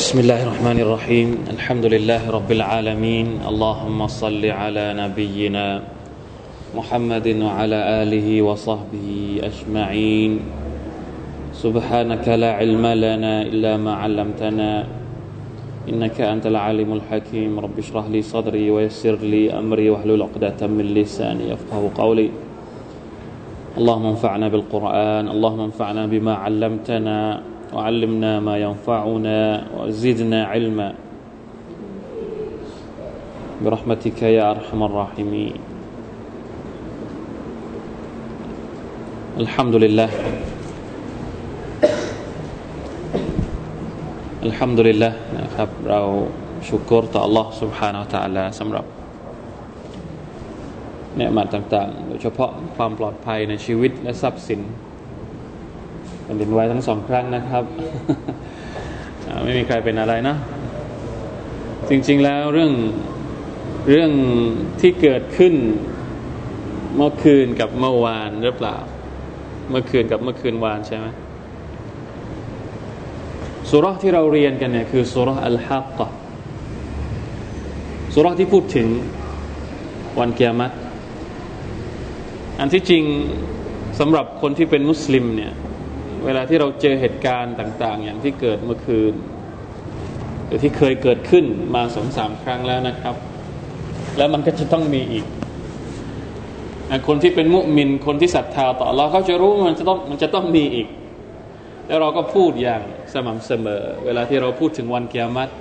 بسم الله الرحمن الرحيم الحمد لله رب العالمين اللهم صل على نبينا محمد وعلى آله وصحبه أجمعين سبحانك لا علم لنا إلا ما علمتنا إنك أنت العليم الحكيم رب اشرح لي صدري ويسر لي أمري واحلل عقدة من لساني يفقهوا قولي اللهم انفعنا بالقرآن اللهم انفعنا بما علمتنا وعلمنا ما ينفعنا وزدنا علما برحمتك يا أرحم الراحمين الحمد لله الحمد لله นะครับเราชุกรต่อ Allah سبحانه และ تعالى สำหรับเนืมาต่างๆโดยเฉพาะความปลอดภัยในชีวิตและทรัพย์สินแผ่นดินไหวทั้งสองครั้งนะครับไม่มีใครเป็นอะไรนะจริงๆแล้วเรื่องที่เกิดขึ้นเมื่อคืนกับเมื่อวานหรือเปล่าเมื่อคืนกับเมื่อคืนวานใช่ไหมซูเราะห์ที่เราเรียนกันเนี่ยคือซูเราะห์อัลฮักกะห์ซูเราะห์ที่พูดถึงวันกิยามะห์อันที่จริงสำหรับคนที่เป็นมุสลิมเนี่ยเวลาที่เราเจอเหตุการณ์ต่างๆอย่างที่เกิดเมื่อคืนหรือที่เคยเกิดขึ้นมา 2-3 ครั้งแล้วนะครับแล้วมันก็จะต้องมีอีกคนที่เป็นมุมินคนที่ศรัทธาต่ออัลเลาะห์เขาจะรู้มันจะต้องมีอีกแล้วเราก็พูดอย่างสม่ำเสมอเวลาที่เราพูดถึงวันกิยามะห์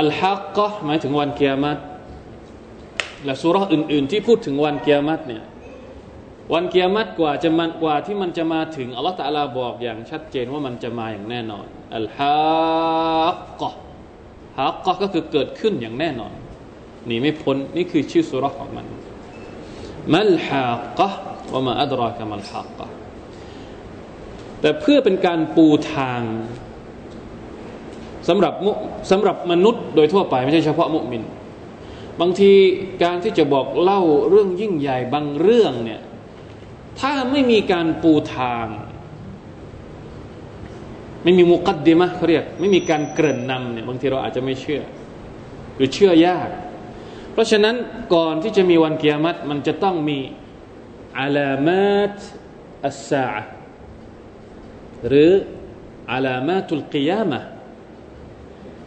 อัลฮักกะห์หมายถึงวันกิยามะห์และซูเราะห์อื่นๆที่พูดถึงวันกิยามะห์เนี่ยวันกิยามะห์กว่าที่มันจะมาถึงอัลเลาะห์ตะอาลาบอกอย่างชัดเจนว่ามันจะมาอย่างแน่นอนอัลฮักกะห์ฮักกะห์ก็คือเกิดขึ้นอย่างแน่นอนหนีไม่พ้นนี่คือชื่อซูเราะห์ของมันมัลฮักกะห์วะมาอัดรากะมัลฮักกะห์แต่เพื่อเป็นการปูทางสำหรับมนุษย์โดยทั่วไปไม่ใช่เฉพาะมุมินบางทีการที่จะบอกเล่าเรื่องยิ่งใหญ่บางเรื่องเนี่ยถ้าไม่มีการปูทางไม่มีมุกัดดิมะห์เขาเรียกไม่มีการเกริ่นนำเนี่ยบางทีเราอาจจะไม่เชื่อหรือเชื่อยากเพราะฉะนั้นก่อนที่จะมีวันกิยามะห์มันจะต้องมีอะลามะตอัสซาอะห์หรืออะลามะตุลกิยามะห์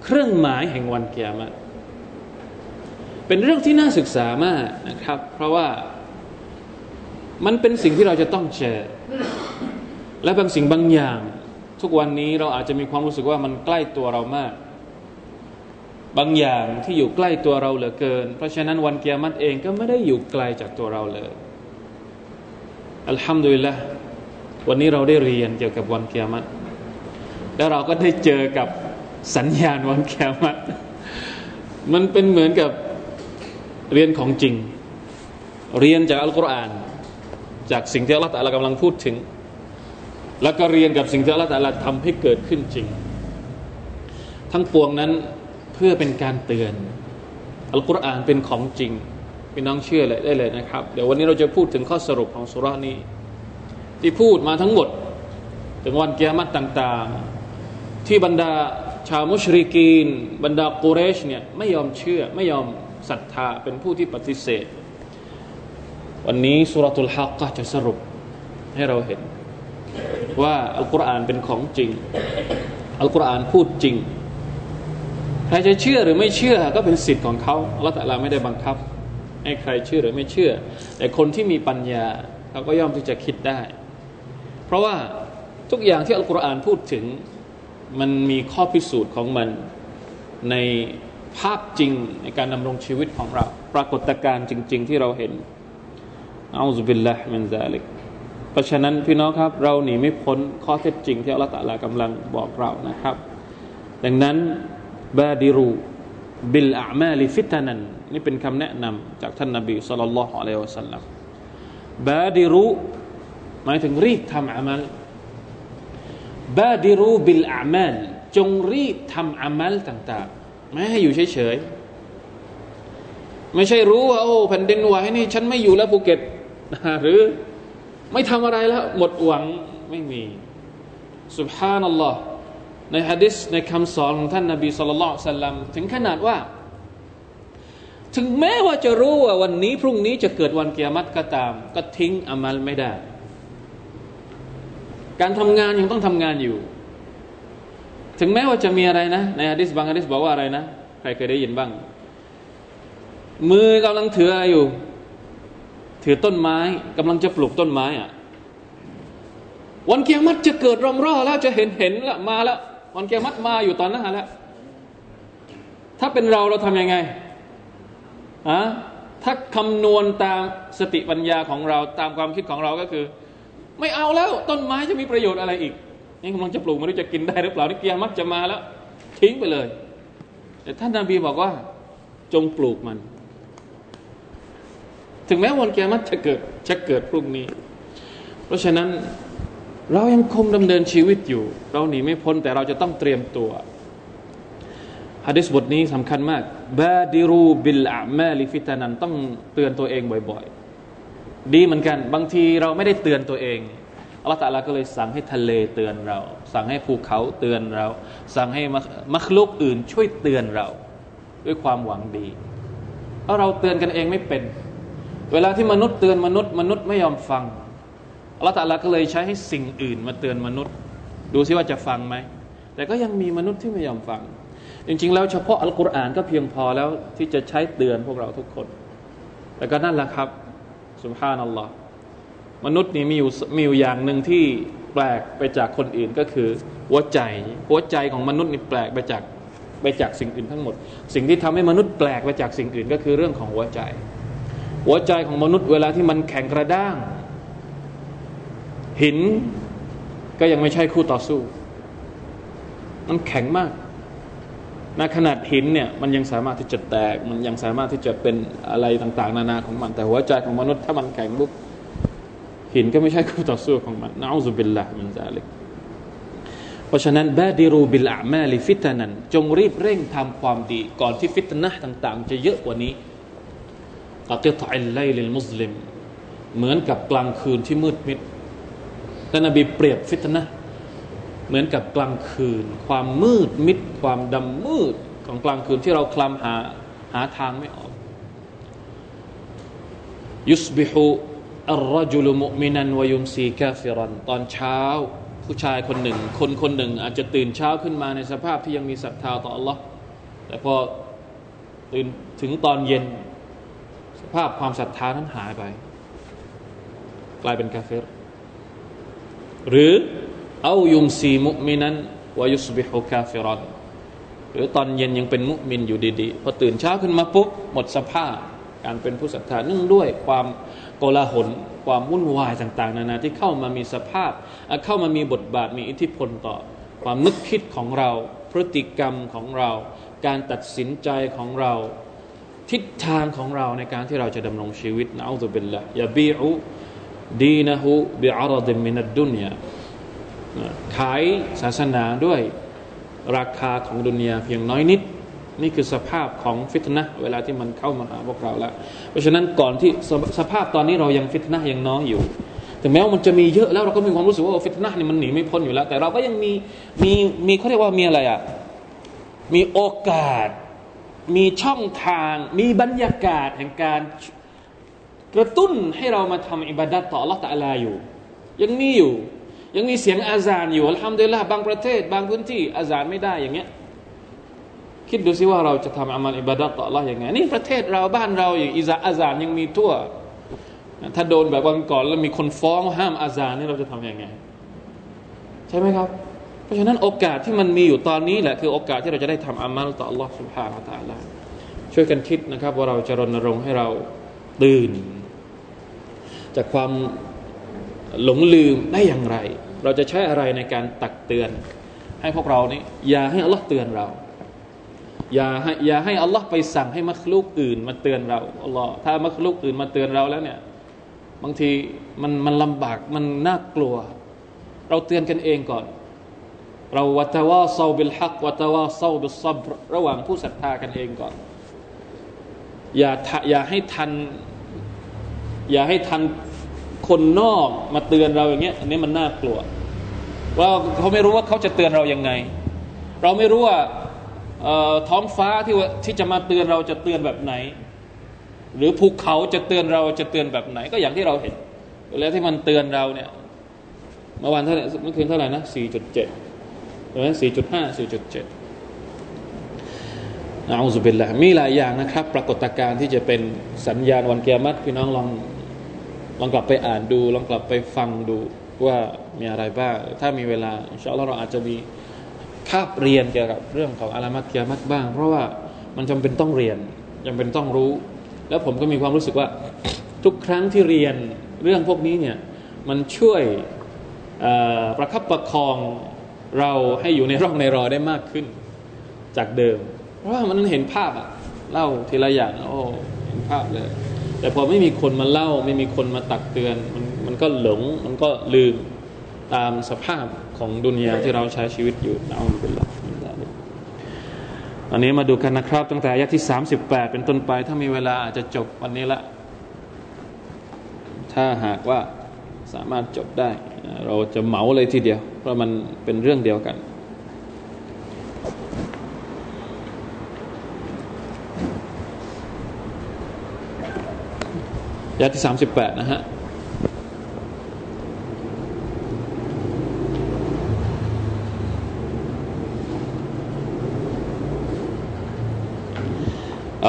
เครื่องหมายแห่งวันกิยามะห์เป็นเรื่องที่น่าศึกษามากนะครับเพราะว่ามันเป็นสิ่งที่เราจะต้องเจอและบางสิ่งบางอย่างทุกวันนี้เราอาจจะมีความรู้สึกว่ามันใกล้ตัวเรามากบางอย่างที่อยู่ใกล้ตัวเราเหลือเกินเพราะฉะนั้นวันกิยามะห์เองก็ไม่ได้อยู่ไกลจากตัวเราเลยอัลฮัมดุลิลละห์วันนี้เราได้เรียนเกี่ยวกับวันกิยามะห์แล้วเราก็ได้เจอกับสัญญาณวันกิยามะห์มันเป็นเหมือนกับเรียนของจริงเรียนจากอัลกุรอานจากสิ่งที่อัลเลาะห์ตะอาลากำลังพูดถึงแล้วก็เรียนกับสิ่งที่อัลเลาะห์ตะอาลาทำให้เกิดขึ้นจริงทั้งปวงนั้นเพื่อเป็นการเตือนอัลกุรอานเป็นของจริงพี่น้องเชื่อเลยได้เลยนะครับเดี๋ยววันนี้เราจะพูดถึงข้อสรุปของซูเราะห์นี้ที่พูดมาทั้งหมดถึงวันกิยามะห์ต่างๆที่บรรดาชาวมุชริกีนบรรดากุเรชเนี่ยไม่ยอมเชื่อไม่ยอมศรัทธาเป็นผู้ที่ปฏิเสธวันนี้ซูเราะตุลฮักกะห์จะสรุปให้เราเห็นว่าอัลกุรอานเป็นของจริงอัลกุรอานพูดจริงใครจะเชื่อหรือไม่เชื่อก็เป็นสิทธิ์ของเขาอัลเลาะห์ตะอาลาไม่ได้บังคับให้ใครเชื่อหรือไม่เชื่อแต่คนที่มีปัญญาเขาก็ย่อมที่จะคิดได้เพราะว่าทุกอย่างที่อัลกุรอานพูดถึงมันมีข้อพิสูจน์ของมันในภาพจริงในการดำรงชีวิตของเราปรากฏการณ์จริงๆที่เราเห็นเอาซุบิลละห์มินซาลิกเพราะฉะนั้นพี่น้องครับเราหนีไม่พ้นข้อเท็จจริงที่อัลเลาะห์ตะอาลากำลังบอกเรานะครับดังนั้นบาดิรูบิลอะมาลิฟิตานันนี่เป็นคำแนะนำจากท่านนบีศ็อลลัลลอฮุอะลัยฮิวะซัลลัมบาดิรูหมายถึงรีบทำอามัลบาดิรูบิลอามัลจงรีบทำอามัลต่างๆไม่ให้อยู่เฉยๆไม่ใช่รู้ว่าโอ้แผ่นดินไหวนี่ฉันไม่อยู่แล้วภูเก็ตหรือไม่ทำอะไรแล้วหมดหวังไม่มีซุบฮานัลลอฮ์ ในหะดีษในคำสอนของท่านนบีศ็อลลัลลอฮุอะลัยฮิวะซัลลัมถึงขนาดว่าถึงแม้ว่าจะรู้ว่าวันนี้พรุ่งนี้จะเกิดวันกิยามะฮ์ก็ตามก็ทิ้งอามัลไม่ได้การทำงานยังต้องทำงานอยู่ถึงแม้ว่าจะมีอะไรนะในหะดีษบางหะดีษบอกว่าอะไรนะใครเคยได้ยินบ้างมือกำลังถืออะไรอยู่ถือต้นไม้กำลังจะปลูกต้นไม้อ่ะวันกิยามะฮ์จะเกิดร่องรอยแล้วจะเห็นละมาแล้ววันกิยามะฮ์มาอยู่ตอนหน้าแล้วถ้าเป็นเราทำยังไงอะถ้าคำนวณตามสติปัญญาของเราตามความคิดของเราก็คือไม่เอาแล้วต้นไม้จะมีประโยชน์อะไรอีกนี่กำลังจะปลูกไม่รู้จะกินได้หรือเปล่านี่กิยามะฮ์จะมาแล้วทิ้งไปเลยแต่ท่านนบีบอกว่าจงปลูกมันถึงแม้วันกิยามะฮ์จะเกิดพรุ่งนี้เพราะฉะนั้นเรายังคงดำเนินชีวิตอยู่เราหนีไม่พ้นแต่เราจะต้องเตรียมตัวหะดีษบทนี้สำคัญมากบาดิรูบิลอามาลิฟิตานันต้องเตือนตัวเองบ่อยๆดีเหมือนกันบางทีเราไม่ได้เตือนตัวเองอัลเลาะห์ตะอาลาก็เลยสั่งให้ทะเลเตือนเราสั่งให้ภูเขาเตือนเราสั่งให้มัคลุกอื่นช่วยเตือนเราด้วยความหวังดีเพราะเราเตือนกันเองไม่เป็นเวลาที่มนุษย์เตือนมนุษย์ไม่ยอมฟังอัลเลาะห์ตะอาลาก็เลยใช้ให้สิ่งอื่นมาเตือนมนุษย์ดูซิว่าจะฟังไหมแต่ก็ยังมีมนุษย์ที่ไม่ยอมฟังจริงๆแล้วเฉพาะอัลกุรอานก็เพียงพอแล้วที่จะใช้เตือนพวกเราทุกคนแต่ก็นั่นแหละครับซุบฮานัลลอฮ์มนุษย์นี่มีอยู่อย่างหนึ่งที่แปลกไปจากคนอื่นก็คือหัวใจของมนุษย์นี่แปลกไปจากสิ่งอื่นทั้งหมดสิ่งที่ทำให้มนุษย์แปลกไปจากสิ่งอื่นก็คือเรื่องของหัวใจของมนุษย์เวลาที่มันแข็งกระด้างหินก็ยังไม่ใช่คู่ต่อสู้มันแข็งมากในขนาดหินเนี่ยมันยังสามารถที่จะแตกมันยังสามารถที่จะเป็นอะไรต่างๆนานาของมันแต่หัวใจของมนุษย์ถ้ามันแข็งปุ๊บหินก็ไม่ใช่คู่ต่อสู้ของมันนะอูซุบิลลาฮ์มินซาลิกเพราะฉะนั้นบาดิรูบิลอามาลิฟิตานันจงรีบเร่งทำความดีก่อนที่ฟิตนะห์ต่างๆจะเยอะกว่านี้กะติฏออัลไลลิลมุสลิมเหมือนกับกลางคืนที่มืดมิดท่านนบีเปรียบฟิตนะห์เหมือนกับกลางคืนความมืดมิดความดำมืดของกลางคืนที่เราคลำหาทางไม่ออกยุสบิฮุอัรรจุลมุอ์มินันวะยุมซีกาฟิรันตอนเช้าผู้ชายคนหนึ่งอาจจะตื่นเช้าขึ้นมาในสภาพที่ยังมีศรัทธาต่อ Allah แต่พอตื่นถึงตอนเย็นสภาพความศรัทธานั้นหายไปกลายเป็นกาเฟรหรือเอายุมซีมุมินันวะยุสบิฮุกาฟิรันหรือตอนเย็นยังเป็นมุมินอยู่ดีๆพอตื่นเช้าขึ้นมาปุ๊บหมดสภาพการเป็นผู้ศรัทธาเนื่องด้วยความโกลาหลความวุ่นวายต่างๆนานาที่เข้ามามีสภาพเข้ามามีบทบาทมีอิทธิพลต่อความนึกคิดของเราพฤติกรรมของเราการตัดสินใจของเราทิศทางของเราในการที่เราจะดำรงชีวิตนะอูซุบิลลาฮ์ยะบีอูดีนะฮูบิอะรฎิมินัดดุนยาขายศาสนาด้วยราคาของดุนยาเพียงน้อยนิดนี่คือสภาพของฟิตนะห์เวลาที่มันเข้ามาหาพวกเราแล้วเพราะฉะนั้นก่อนที่สภาพตอนนี้เรายังฟิตนะห์ยังน้อยอยู่แต่แม้ว่ามันจะมีเยอะแล้วเราก็มีความรู้สึกว่าฟิตนะห์นี่มันหนีไม่พ้นอยู่แล้วแต่เราก็ยังมีเขาเรียกว่ามีอะไรอ่ะมีโอกาสมีช่องทางมีบรรยากาศแห่งการกระตุ้นให้เรามาทำอิบาดะห์ต่ออัลเลาะห์ตะอาลาอยู่ยังมีเสียงอาซานอยู่อัลฮัมดุลิลละห์บางประเทศบางพื้นที่อาซานไม่ได้อย่างเงี้ยคิดดูสิว่าเราจะทำอามัลอิบาดะห์ต่ออัลเลาะห์ยังไงนี่ประเทศเราบ้านเราอย่างอาซานยังมีทั่วถ้าโดนแบบวันก่อนแล้วมีคนฟ้องห้ามอาซานนี่เราจะทำยังไงใช่ไหมครับเพราะฉะนั้นโอกาสที่มันมีอยู่ตอนนี้แหละคือโอกาสที่เราจะได้ทำอามัลต่ออัลเลาะห์ซุบฮานะฮูวะตะอาลาช่วยกันคิดนะครับว่าเราจะรณรงค์ให้เราตื่นจากความหลงลืมได้อย่างไรเราจะใช้อะไรในการตักเตือนให้พวกเรานี้อย่าให้อัลเลาะห์เตือนเราอย่าให้อัลลอฮ์ไปสั่งให้มัคลุกอื่นมาเตือนเราอัลลอฮ์ถ้ามัคลุกอื่นมาเตือนเราแล้วเนี่ยบางทีมันลำบากมันน่ากลัวเราเตือนกันเองก่อนเราวะตะวาซอบิลฮักวะตะวาซอบิลซับรระหว่างผู้ศรัทธากันเองก่อนอย่าให้ทันคนนอกมาเตือนเราอย่างเงี้ยอันนี้มันน่ากลัวว่าเขาไม่รู้ว่าเขาจะเตือนเรายังไง เราไม่รู้ว่าท้องฟ้าที่จะมาเตือนเราจะเตือนแบบไหนหรือภูเขาจะเตือนเราจะเตือนแบบไหนก็อย่างที่เราเห็นแล้วที่มันเตือนเราเนี่ยเมื่อวานเท่าไหร่เมื่อคืนเท่าไหร่นะ 4.7 ใช่ไหม 4.5 4.7 เอาซุบิลละมีหลายอย่างนะครับปรากฏการณ์ที่จะเป็นสัญญาณวันกิยามะฮ์พี่น้องลองกลับไปอ่านดูลองกลับไปฟังดูว่ามีอะไรบ้างถ้ามีเวลาอินชาอัลเลาะห์เราอาจจะมีคาบเรียนเกี่ยวกับเรื่องของอะลามัตกิยามะฮ์บ้างเพราะว่ามันจำเป็นต้องเรียนจำเป็นต้องรู้แล้วผมก็มีความรู้สึกว่าทุกครั้งที่เรียนเรื่องพวกนี้เนี่ยมันช่วยประคับประคองเราให้อยู่ในร่องในรอยได้มากขึ้นจากเดิมเพราะว่ามันเห็นภาพอะเล่าทีละอย่างโอ้เห็นภาพเลยแต่พอไม่มีคนมาเล่าไม่มีคนมาตักเตือนมันก็หลงมันก็ลืมตามสภาพของดุนยาที่เราใช้ชีวิตอยู่เอาเป็นหลักอันนี้มาดูกันนะครับตั้งแต่อายะที่38เป็นต้นไปถ้ามีเวลาอาจจะจบวันนี้ละถ้าหากว่าสามารถจบได้เราจะเหมาเลยทีเดียวเพราะมันเป็นเรื่องเดียวกันอายะที่38นะฮะ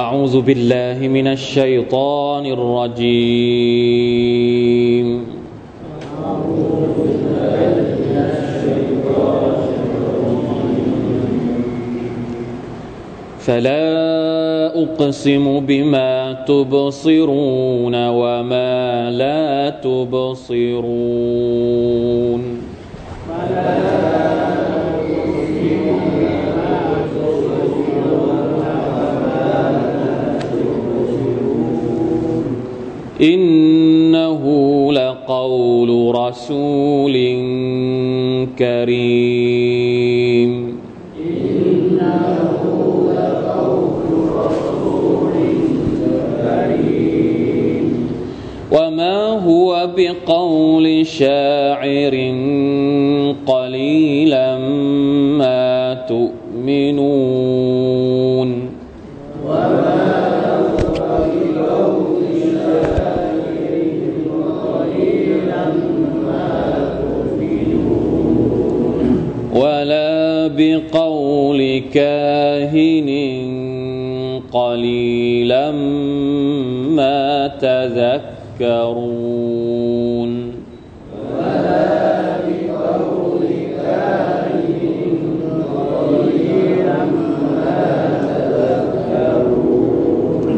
أعوذ بالله من الشيطان الرجيم فلا أقسم بما تبصرون وما لا تبصرون إنه لقول رسول كريم إنه لقول رسول كريم وما هو بقول شاعر قليلا ما تؤمنون ولا بقول كاهن قليلا ما تذكرون ولا بقول كاهن قليلا ما تذكرون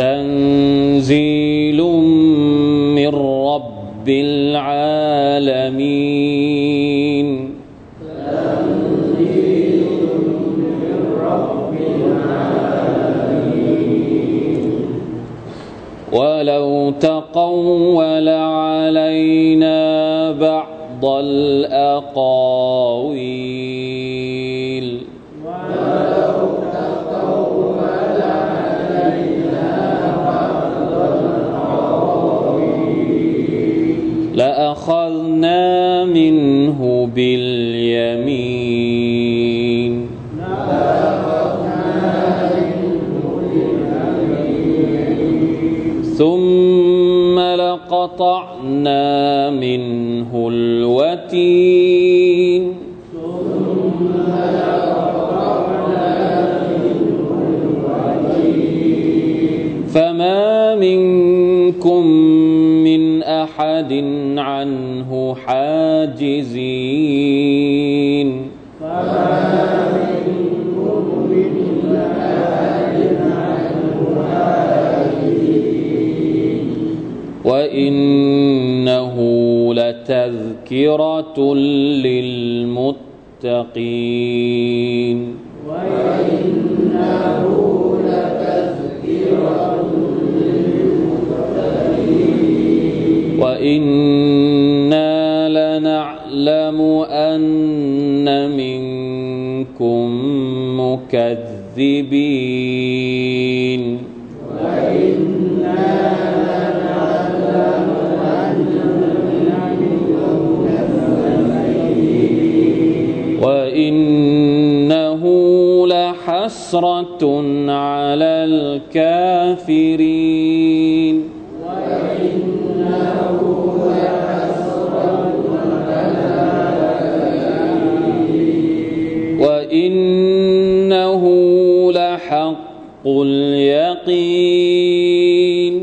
تنزيل من رب العالمين ولو تقول علينا بعض الأقاويل ولو تقول علينا بعض الأقاويل لأخذنا منه باليمين ثم لقطعنا منه الوتين ثم لقطعنا منه الوتين فما منكم من أحد عنه حاجزين وإنه لتذكرة للمتقين وإنه لتذكرة للمتقين وإنا لنعلم أن منكم مكذبين وإن وحسرة على الكافرين وإنه لحسرة على الكافرين وإنه لحق اليقين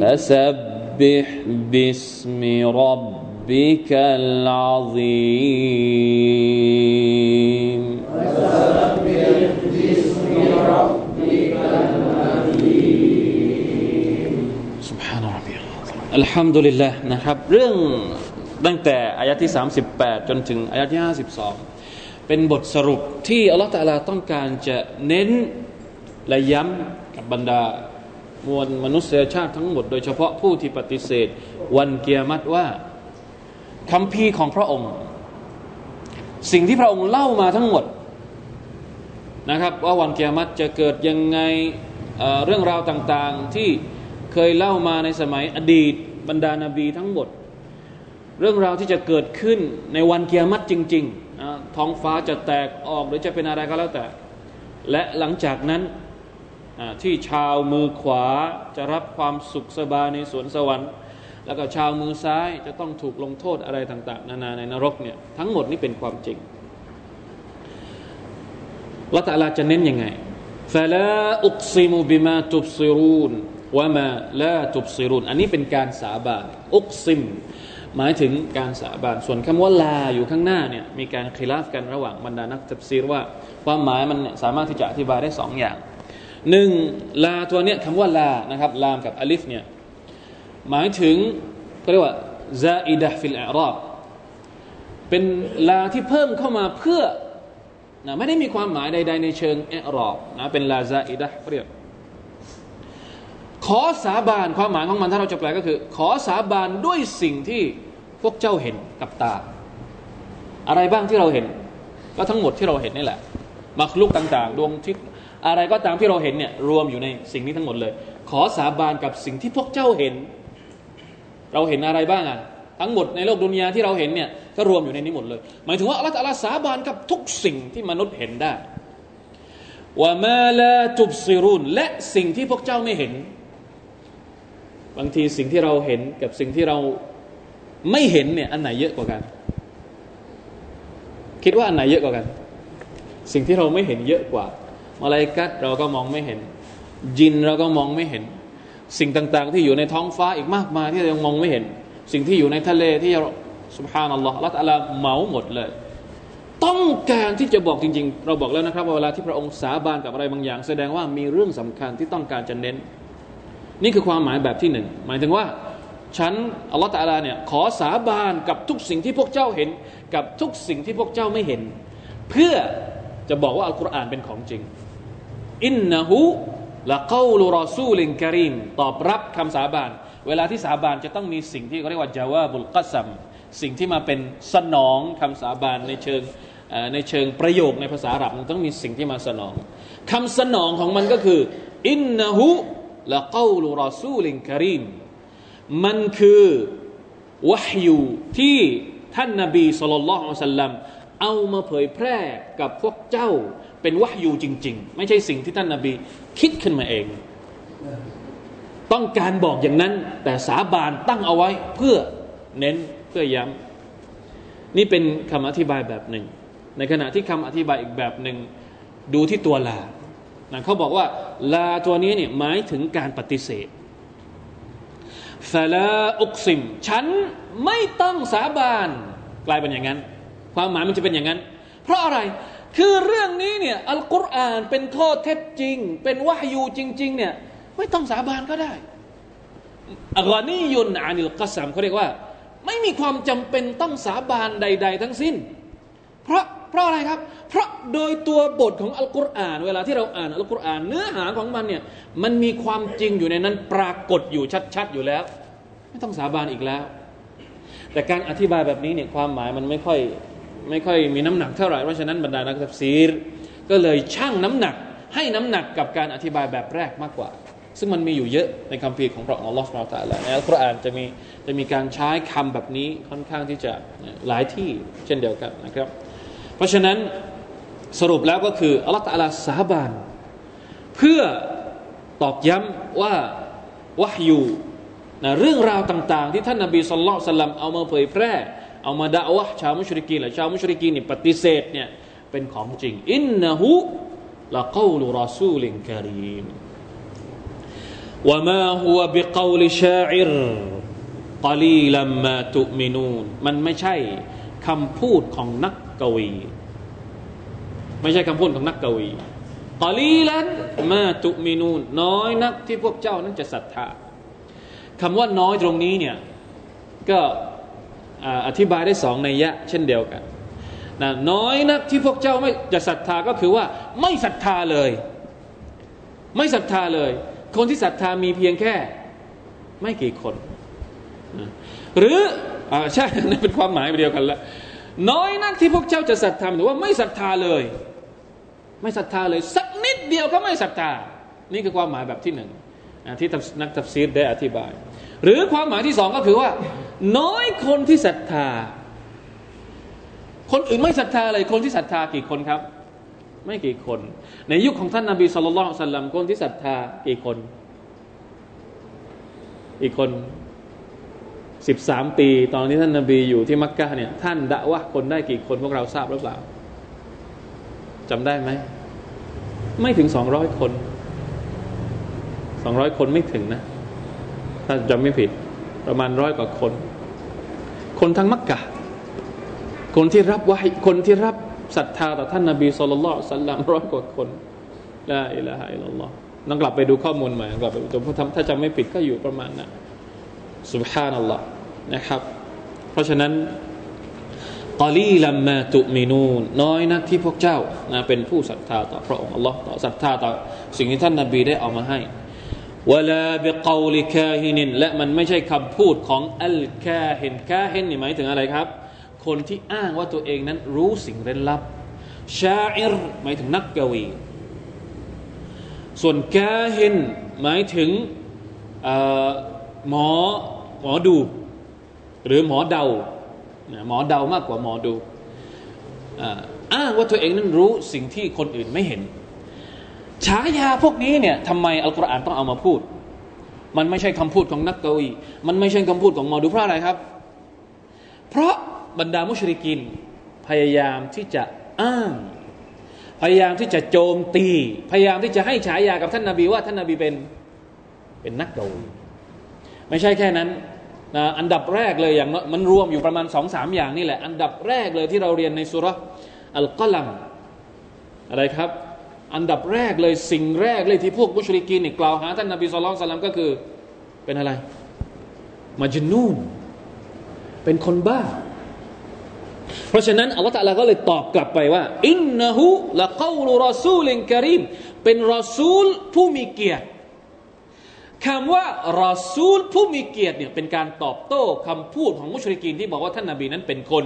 فسبح باسم ربك العظيم فسبح باسم ربك العظيم سبحان ربي العظيم الحمد لله นะครับเรื่องตั้งแต่อายะห์ที่38จนถึงอายะห์ที่52เป็นบทสรุปที่อัลเลาะห์ตะอาลาต้องการจะเน้นและย้ำกับบรรดามวลมนุษยชาติทั้งหมดโดยเฉพาะผู้ที่ปฏิเสธวันกิยามะฮ์ว่าคัมภีร์ของพระองค์สิ่งที่พระองค์เล่ามาทั้งหมดนะครับว่าวันกิยามะฮ์จะเกิดยังไงเรื่องราวต่างๆที่เคยเล่ามาในสมัยอดีตบรรดานบีทั้งหมดเรื่องราวที่จะเกิดขึ้นในวันกิยามะฮ์จริงๆท้องฟ้าจะแตกออกหรือจะเป็นอะไรก็แล้วแต่และหลังจากนั้นที่ชาวมือขวาจะรับความสุขสบายในสวนสวรรค์แล้วก็ชาวมือซ้ายจะต้องถูกลงโทษอะไรต่างๆนานาในนรกเนี่ยทั้งหมดนี่เป็นความจริงอัลเลาะห์ตะอาลาจะเน้นยังไงฟะลาอุกซิมุบิมาตุบซิรูนวะมาลาตุบซิรูนอันนี้เป็นการสาบานอุกซิมหมายถึงการสาบานส่วนคำว่าลาอยู่ข้างหน้าเนี่ยมีการคิลาฟกันระหว่างบรรดานักตัฟซีรว่าความหมายมันสามารถที่จะอธิบายได้2 อย่างหนึ่งลาตัวเนี้ยคำว่าลานะครับลามกับอลิฟเนี่ยหมายถึงเขาเรียกว่าซาอิดะฟิลอิรอบเป็นลาที่เพิ่มเข้ามาเพื่อนะไม่ได้มีความหมายใดๆในเชิงอิรอบนะเป็นลาซาอิดะเรียกขอสาบานความหมายของมันถ้าเราจะแปลก็คือขอสาบานด้วยสิ่งที่พวกเจ้าเห็นกับตาอะไรบ้างที่เราเห็นก็ทั้งหมดที่เราเห็นนี่แหละมักลุกต่างๆดวงทิศอะไรก็ตามที่เราเห็นเนี่ยรวมอยู่ในสิ่งนี้ทั้งหมดเลยขอสาบานกับสิ่งที่พวกเจ้าเห็นเราเห็นอะไรบ้างอ่ะทั้งหมดในโลกดุนยาที่เราเห็นเนี่ยก็รวมอยู่ในนี้หมดเลยหมายถึงว่าอัลเลาะห์ตะอาลาสาบานกับทุกสิ่งที่มนุษย์เห็นได้วะมาลาตุบซิรูนและสิ่งที่พวกเจ้าไม่เห็นบางทีสิ่งที่เราเห็นกับสิ่งที่เราไม่เห็นเนี่ยอันไหนเยอะกว่ากันคิดว่าอันไหนเยอะกว่ากันสิ่งที่เราไม่เห็นเยอะกว่ามลาอิกะฮ์เราก็มองไม่เห็นจินเราก็มองไม่เห็นสิ่งต่างๆที่อยู่ในท้องฟ้าอีกมากมายที่เรายังมองไม่เห็นสิ่งที่อยู่ในทะเลที่เราซุบฮานัลลอฮ์อัลเลาะห์ตะอาลาเหมาหมดเลยต้องการที่จะบอกจริงๆเราบอกแล้วนะครับว่าเวลาที่พระองค์สาบานกับอะไรบางอย่างแสดงว่ามีเรื่องสำคัญที่ต้องการจะเน้นนี่คือความหมายแบบที่1หมายถึงว่าฉันอัลเลาะห์ตะอาลาเนี่ยขอสาบานกับทุกสิ่งที่พวกเจ้าเห็นกับทุกสิ่งที่พวกเจ้าไม่เห็นเพื่อจะบอกว่าอัลกุรอานเป็นของจริงอินนะฮูละกอลุรอซูลินกะรีมตอบรับคำสาบานเวลาที่สาบานจะต้องมีสิ่งที่เขาเรียกว่าจาวาบุลกัสมสิ่งที่มาเป็นสนองคำสาบานในเชิงประโยคในภาษาอาหรับมันต้องมีสิ่งที่มาสนองคำสนองของมันก็คืออินนะฮูละกอลุรอซูลินกะรีมมันคือวะฮยูที่ท่านนบีศ็อลลัลลอฮุอะลัยฮิวะซัลลัมเอามาเผยแพร่กับพวกเจ้าเป็นวะฮยูจริงๆไม่ใช่สิ่งที่ท่านนบีคิดขึ้นมาเองต้องการบอกอย่างนั้นแต่สาบานตั้งเอาไว้เพื่อเน้นเพื่อย้ำนี่เป็นคำอธิบายแบบหนึ่งในขณะที่คำอธิบายอีกแบบหนึ่งดูที่ตัวลาเขาบอกว่าลาตัวนี้เนี่ยหมายถึงการปฏิเสธฟะลาอุกซิมฉันไม่ต้องสาบานกลายเป็นอย่างนั้นความหมายมันจะเป็นอย่างนั้นเพราะอะไรคือเรื่องนี้เนี่ยอัลกุรอานเป็นข้อเท็จจริงเป็นวะฮยูจริงๆเนี่ยไม่ต้องสาบานก็ได้กอนียุนอานิลกัสมเขาเรียกว่าไม่มีความจำเป็นต้องสาบานใดๆทั้งสิ้นเพราะอะไรครับเพราะโดยตัวบทของอัลกุรอานเวลาที่เราอ่านอัลกุรอานเนื้อหาของมันเนี่ยมันมีความจริงอยู่ในนั้นปรากฏอยู่ชัดๆอยู่แล้วไม่ต้องสาบานอีกแล้วแต่การอธิบายแบบนี้เนี่ยความหมายมันไม่ค่อยมีน้ำหนักเท่าไหร่เพราะฉะนั้นบรรดานักตัฟซีรก็เลยชั่งน้ำหนักให้น้ำหนักกับการอธิบายแบบแรกมากกว่า ซึ่งมันมีอยู่เยอะในคัมภีร์ของพระองค์อัลเลาะห์ซุบฮานะฮูวะตะอาลาในอัลกุรอานจะมีการใช้คำแบบนี้ค่อนข้างที่จะหลายที่เช่นเดียวกันนะครับเพราะฉะนั้นสรุปแล้วก็คืออัลเลาะห์ตะอาลาสาบานเพื่อตอกย้ำว่าวะฮยูนะเรื่องราวต่างๆที่ท่านนบีศ็อลลัลลอฮุอะลัยฮิวะซัลลัมเอามาเผยแพร่เอามาดะอวะห์ชาวมุชริกีนและชาวมุชริกีนนี่ปฏิเสธเนี่ยเป็นของจริงอินนะฮูละกอลูรอซูลินกะรีมวะมาฮุวะบิกอลิชาอิรกะลีลัมมาตุมินูนมันไม่ใช่คำพูดของนักกวีไม่ใช่คำพูดของนักกวีกะลีลันมาตุมินูนน้อยนักที่พวกเจ้านั้นจะศรัทธาคำว่าน้อยตรงนี้เนี่ยก็อธิบายได้สองนัยยะเช่นเดียวกันนะน้อยนักที่พวกเจ้าไม่จะศรัทธาก็คือว่าไม่ศรัทธาเลยไม่ศรัทธาเลยคนที่ศรัทธามีเพียงแค่ไม่กี่คนนะหรือใช่เป็นความหมายเดียวกันละน้อยนักที่พวกเจ้าจะศรัทธาหรือว่าไม่ศรัทธาเลยไม่ศรัทธาเลยสักนิดเดียวก็ไม่ศรัทธานี่คือความหมายแบบที่หนึ่งที่นักตัฟซีรได้อธิบายหรือความหมายที่สองก็คือว่าน้อยคนที่ศรัทธาคนอื่นไม่ศรัทธาเลยคนที่ศรัทธากี่คนครับไม่กี่คนในยุค ของท่านนบีศ็อลลัลลอฮุอะลัยฮิวะซัลลัมคนที่ศรัทธากี่คนอีกคน13ปีตอนที่ท่านนบีอยู่ที่มักกะฮ์เนี่ยท่านดะวะห์คนได้กี่คนพวกเราทราบหรือเปล่าจำได้ไหมไม่ถึง200คน200คนไม่ถึงนะถ้าจำไม่ผิดประมาณ100กว่าคนคนทั้งมักกะฮ์คนที่รับวะฮีคนที่รับศรัทธาต่อท่านนบีศ็อลลัลลอฮุอะลัยฮิวะซัลลัม100กว่าคนลาอิลาฮะอิลลัลลอฮต้องกลับไปดูข้อมูลใหม่กลับไปถ้าจำไม่ผิดก็อยู่ประมาณนั้นซุบฮานัลลอฮนะครับเพราะฉะนั้นกอลีลัมมาตุมินูนน้อยนักที่พวกเจ้านะเป็นผู้ศรัทธาต่อพระองค์อัลเลาะห์ต่อศรัทธาต่อสิ่งที่ท่านนบีได้เอามาให้วะลาบิกอลิกาฮินและมันไม่ใช่คำพูดของอัลกาฮินกาฮินนี่หมายถึงอะไรครับคนที่อ้างว่าตัวเองนั้นรู้สิ่งเร้นลับชาอิรหมายถึงนักกวีส่วนกาฮินหมายถึงหมอดูหรือหมอเดาหมอเดามากกว่าหมอดูอ้างว่าตัวเองนั้นรู้สิ่งที่คนอื่นไม่เห็นฉายาพวกนี้เนี่ยทำไมอัลกุรอานต้องเอามาพูดมันไม่ใช่คำพูดของนักกวีมันไม่ใช่คำพูดของหมอดูเพราะอะไรครับเพราะบรรดามุชริกีนพยายามที่จะอ้างพยายามที่จะโจมตีพยายามที่จะให้ฉายากับท่านนบีว่าท่านนบีเป็นนักกวีไม่ใช่แค่นั้นนะอันดับแรกเลยอย่างมันรวมอยู่ประมาณ 2-3 อย่างนี่แหละอันดับแรกเลยที่เราเรียนในซูเราะห์อัลกะลัมอะไรครับอันดับแรกเลยสิ่งแรกเลยที่พวกมุชริกีนกล่าวหาท่านนบีศ็อลลัลลอฮุอะลัยฮิวะซัลลัมก็คือเป็นอะไรมัจญูนเป็นคนบ้าเพราะฉะนั้นอัลเลาะห์ตะอาลาก็เลยตอบกลับไปว่าอินนะฮูละกอลูรอซูลินกะรีมเป็นรอซูลผู้มีเกียรติคำว่ารอซูลผู้มีเกียรติเนี่ยเป็นการตอบโต้คำพูดของมุชริกีนที่บอกว่าท่านนบีนั้นเป็นคน